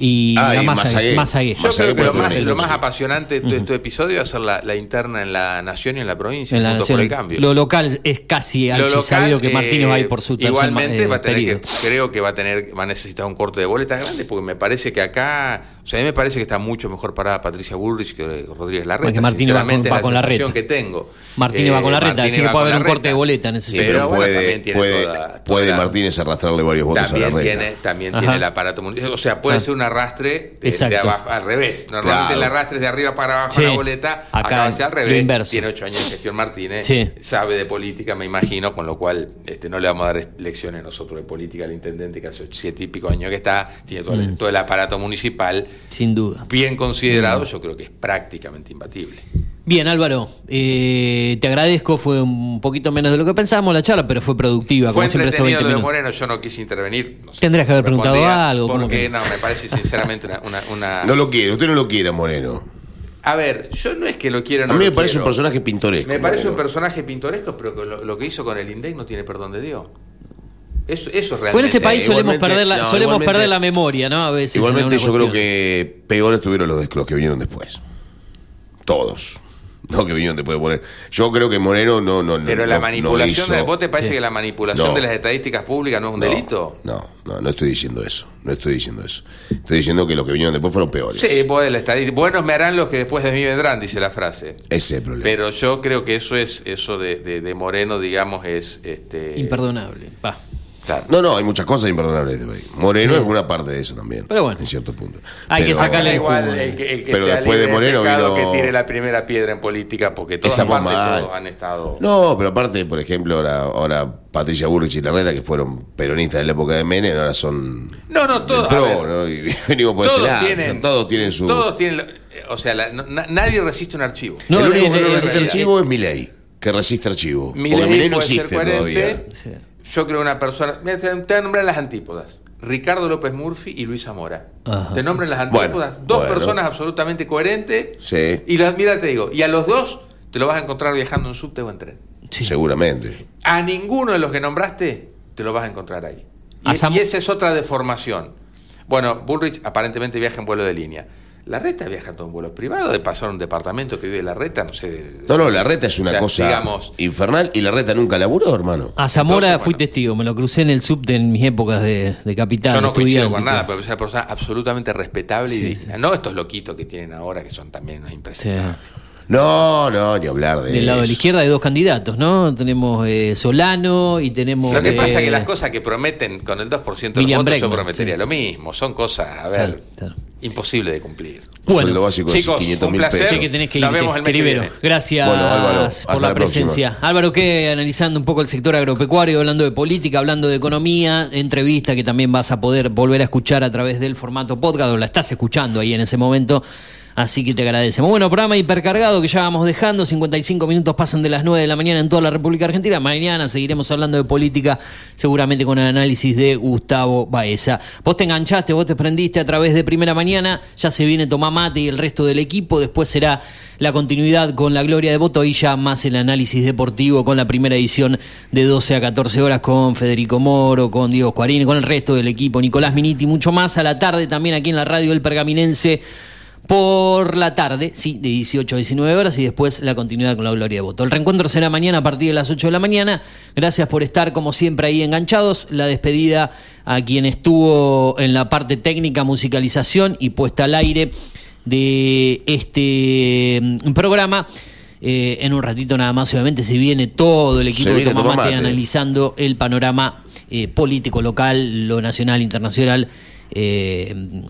y a Massagué. Yo creo que lo más apasionante de este episodio va a ser la interna en la nación y en la provincia, en la nación, por el cambio. Lo local es casi sabido que Martínez va a ir por su tercer igualmente va a tener periodo. Va a necesitar un corte de boletas grande, porque me parece que acá, o sea, a mí me parece que está mucho mejor parada Patricia Bullrich que Rodríguez Larreta. Porque Martínez va con la sensación que tengo. Martínez va con Larreta, así que puede haber un corte de boleta en ese sentido. Pero bueno, puede Martínez arrastrarle varios votos a Larreta. También tiene el aparato municipal. O sea, puede ser un arrastre de abajo al revés. Normalmente el arrastre es de arriba para abajo la boleta. Acá va a ser al revés. Inverso. Tiene 8 años de gestión Martínez. Sí. Sabe de política, me imagino, con lo cual no le vamos a dar lecciones nosotros de política al intendente, que hace 7 y pico años que está. Tiene todo el aparato municipal. Sin duda. Bien considerado, yo creo que es prácticamente imbatible. Bien, Álvaro, te agradezco, fue un poquito menos de lo que pensábamos la charla, pero fue productiva. Fue entretenido lo de Moreno, yo no quise intervenir. No sé, tendrías que haber preguntado algo. Porque no, me parece sinceramente una... No lo quiero, usted no lo quiere, Moreno. A ver, yo no es que lo quiera... No, a mí me parece un personaje pintoresco. Me parece un personaje pintoresco, pero lo que hizo con el INDEC no tiene perdón de Dios. Eso realmente. Pues en este país solemos perder la memoria, ¿no? A veces. Igualmente, yo creo que peores estuvieron los que vinieron después. Todos. No, que vinieron después de Moreno. Yo creo que Moreno no. Pero la manipulación de vos, ¿te parece que la manipulación de las estadísticas públicas no es un delito? No estoy diciendo eso. Estoy diciendo que los que vinieron después fueron peores. Sí, buenos me harán los que después de mí vendrán, dice la frase. Ese es el problema. Pero yo creo que eso de Moreno, digamos, es imperdonable. Va. Claro. No, hay muchas cosas imperdonables de este país. Moreno es una parte de eso también, pero bueno, en cierto punto. Hay que sacarle igual el que pero después de Moreno vino... que tire la primera piedra en política, porque todas todos han estado... No, pero aparte, por ejemplo, ahora Patricia Bullrich y Larreta, que fueron peronistas en la época de Menem, ahora son... No, todos... Pro, ¿no? Y venimos por todos, este lado. Todos tienen su... Todos tienen... O sea, nadie resiste un archivo. No, el único que no resiste archivo es Milei, que resiste archivo. Milei no existe todavía. Sí. Yo creo una persona... Mira, te voy a nombrar las antípodas. Ricardo López Murphy y Luisa Mora. Ajá. Te nombran las antípodas. Bueno, dos personas absolutamente coherentes. Sí. Y las, mira, te digo, y a los dos te lo vas a encontrar viajando en subte o en tren. Sí. Seguramente. A ninguno de los que nombraste te lo vas a encontrar ahí. Y esa es otra deformación. Bueno, Bullrich aparentemente viaja en vuelo de línea. Larreta viaja todo en vuelos privados, de pasar a un departamento que vive Larreta, no sé... No, Larreta es una cosa, digamos, infernal, y Larreta nunca laburó, hermano. A Zamora fui testigo, me lo crucé en el subte en mis épocas de capital. Yo no coincido con nada, pero es una persona absolutamente respetable y digna. No estos loquitos que tienen ahora, que son también unos impresentables. Sí. No, ni hablar de eso. Del lado de la izquierda hay dos candidatos, ¿no? Tenemos Solano y tenemos... Lo que pasa es que las cosas que prometen con el 2% de los votos, yo prometiría lo mismo. Son cosas, a ver... Claro. Imposible de cumplir. Bueno, sueldo básico de 500 mil pesos. Sé que tenés que irte. Gracias, bueno, Álvaro, por la presencia. Próxima. Álvaro, que analizando un poco el sector agropecuario, hablando de política, hablando de economía, entrevista que también vas a poder volver a escuchar a través del formato podcast, o la estás escuchando ahí en ese momento. Así que te agradecemos. Bueno, programa hipercargado que ya vamos dejando. 55 minutos pasan de las 9 de la mañana en toda la República Argentina. Mañana seguiremos hablando de política, seguramente con el análisis de Gustavo Baeza. Vos te enganchaste, vos te prendiste a través de Primera Mañana. Ya se viene Tomá Mate y el resto del equipo. Después será la continuidad con La Gloria de Voto y ya más el análisis deportivo con la primera edición de 12 a 14 horas con Federico Moro, con Diego Squarini, con el resto del equipo, Nicolás Miniti, mucho más. A la tarde también aquí en la radio El Pergaminense. Por la tarde, sí, de 18 a 19 horas y después la continuidad con La Gloria de Voto. El reencuentro será mañana a partir de las 8 de la mañana. Gracias por estar, como siempre, ahí enganchados. La despedida a quien estuvo en la parte técnica, musicalización y puesta al aire de este programa. En un ratito nada más, obviamente, se viene todo el equipo de Tomá Mate analizando el panorama político local, lo nacional, internacional.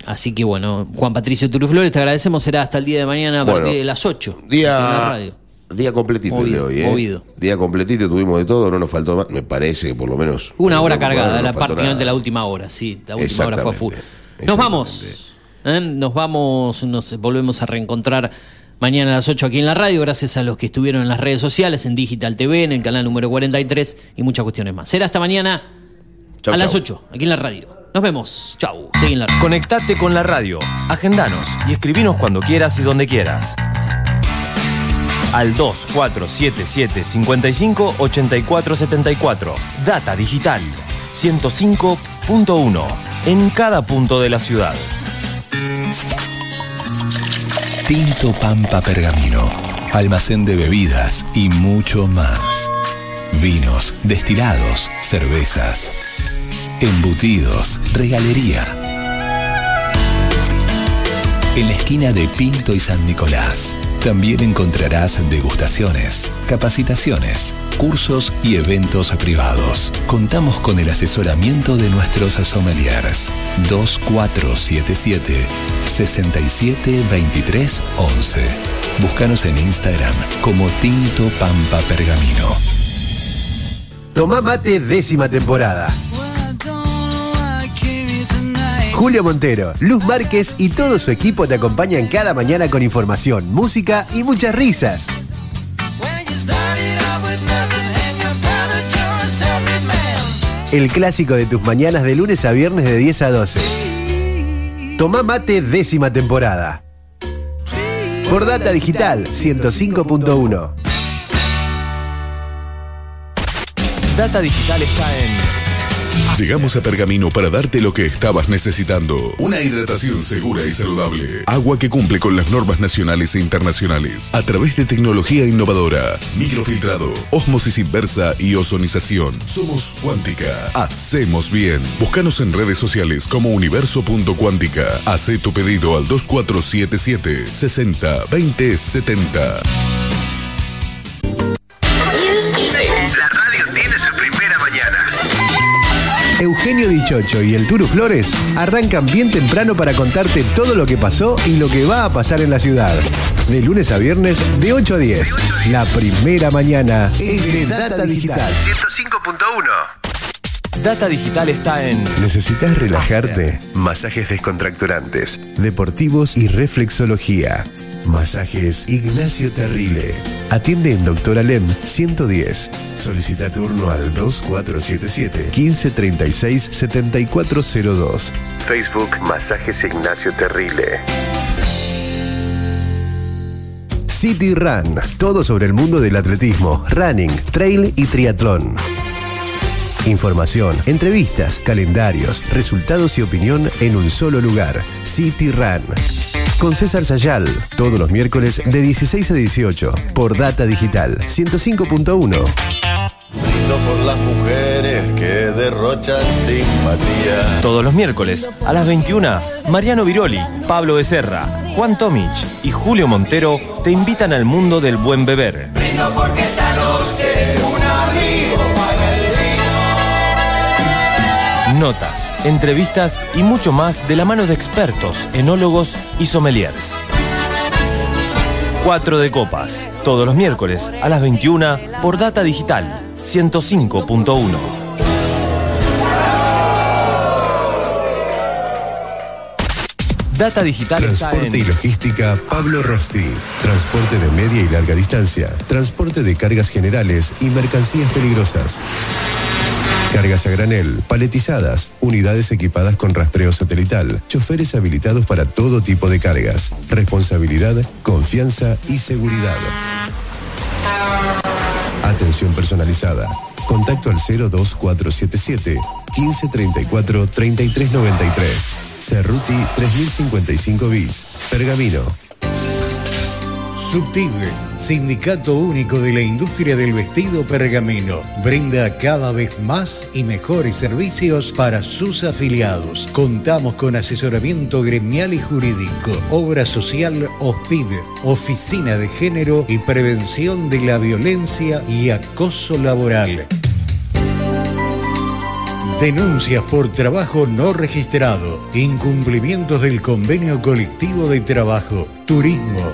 Así que bueno, Juan Patricio Turu Flores, te agradecemos, será hasta el día de mañana a partir de las 8. Día completito el de hoy, día completito, tuvimos de todo, no nos faltó más, me parece que por lo menos una hora cargada, prácticamente la última hora, sí, la última hora fue a full. Nos vamos, nos volvemos a reencontrar mañana a las 8 aquí en la radio, gracias a los que estuvieron en las redes sociales, en Digital TV, en el canal número 43 y muchas cuestiones más. Será hasta mañana a las 8 aquí en la radio. Nos vemos. Chau. Seguí en la radio. Conectate con la radio. Agendanos y escribinos cuando quieras y donde quieras. Al 2477-558474. Data Digital. 105.1. En cada punto de la ciudad. Tinto Pampa Pergamino. Almacén de bebidas y mucho más. Vinos, destilados, cervezas. Embutidos, regalería. En la esquina de Pinto y San Nicolás también encontrarás degustaciones, capacitaciones, cursos y eventos privados. Contamos con el asesoramiento de nuestros sommeliers. 2477-672311. Búscanos en Instagram como Tinto Pampa Pergamino. Tomá Mate, 10ª temporada. Julio Montero, Luz Márquez y todo su equipo te acompañan cada mañana con información, música y muchas risas. El clásico de tus mañanas de lunes a viernes de 10 a 12. Tomá Mate, 10ª temporada. Por Data Digital, 105.1. Data Digital está en... Llegamos a Pergamino para darte lo que estabas necesitando. Una hidratación segura y saludable. Agua que cumple con las normas nacionales e internacionales. A través de tecnología innovadora. Microfiltrado, ósmosis inversa y ozonización. Somos Cuántica. Hacemos bien. Búscanos en redes sociales como universo.cuántica. Hacé tu pedido al 2477-60-2070. Eugenio Dichocho y el Turu Flores arrancan bien temprano para contarte todo lo que pasó y lo que va a pasar en la ciudad. De lunes a viernes, de 8 a 10. La Primera Mañana es de Data Digital. 105.1. Data Digital está en... ¿Necesitas relajarte? Masajes descontracturantes, deportivos y reflexología. Masajes Ignacio Terrile. Atiende en Doctor Alem 110. Solicita turno al 2477-1536-7402. Facebook Masajes Ignacio Terrile. City Run. Todo sobre el mundo del atletismo, running, trail y triatlón. Información, entrevistas, calendarios, resultados y opinión en un solo lugar. City Run. Con César Sayal, todos los miércoles de 16 a 18 por Data Digital 105.1. Por las mujeres que derrochan simpatía. Todos los miércoles a las 21, Mariano Viroli, Pablo Becerra, Juan Tomich y Julio Montero te invitan al mundo del buen beber. Brindo porque esta noche un amigo paga el vino. Notas, entrevistas y mucho más de la mano de expertos, enólogos y sommeliers. 4 de Copas, todos los miércoles a las 21 por Data Digital 105.1. Data Digital. Transporte está en... y logística Pablo Rosti. Transporte de media y larga distancia. Transporte de cargas generales y mercancías peligrosas. Cargas a granel, paletizadas, unidades equipadas con rastreo satelital, choferes habilitados para todo tipo de cargas. Responsabilidad, confianza y seguridad. Atención personalizada. Contacto al 02477 1534 3393. Cerruti 3055 bis. Pergamino. Subtigre, Sindicato Único de la Industria del Vestido Pergamino, brinda cada vez más y mejores servicios para sus afiliados. Contamos con asesoramiento gremial y jurídico, obra social OSPIB, oficina de género y prevención de la violencia y acoso laboral. Denuncias por trabajo no registrado, incumplimientos del convenio colectivo de trabajo, turismo,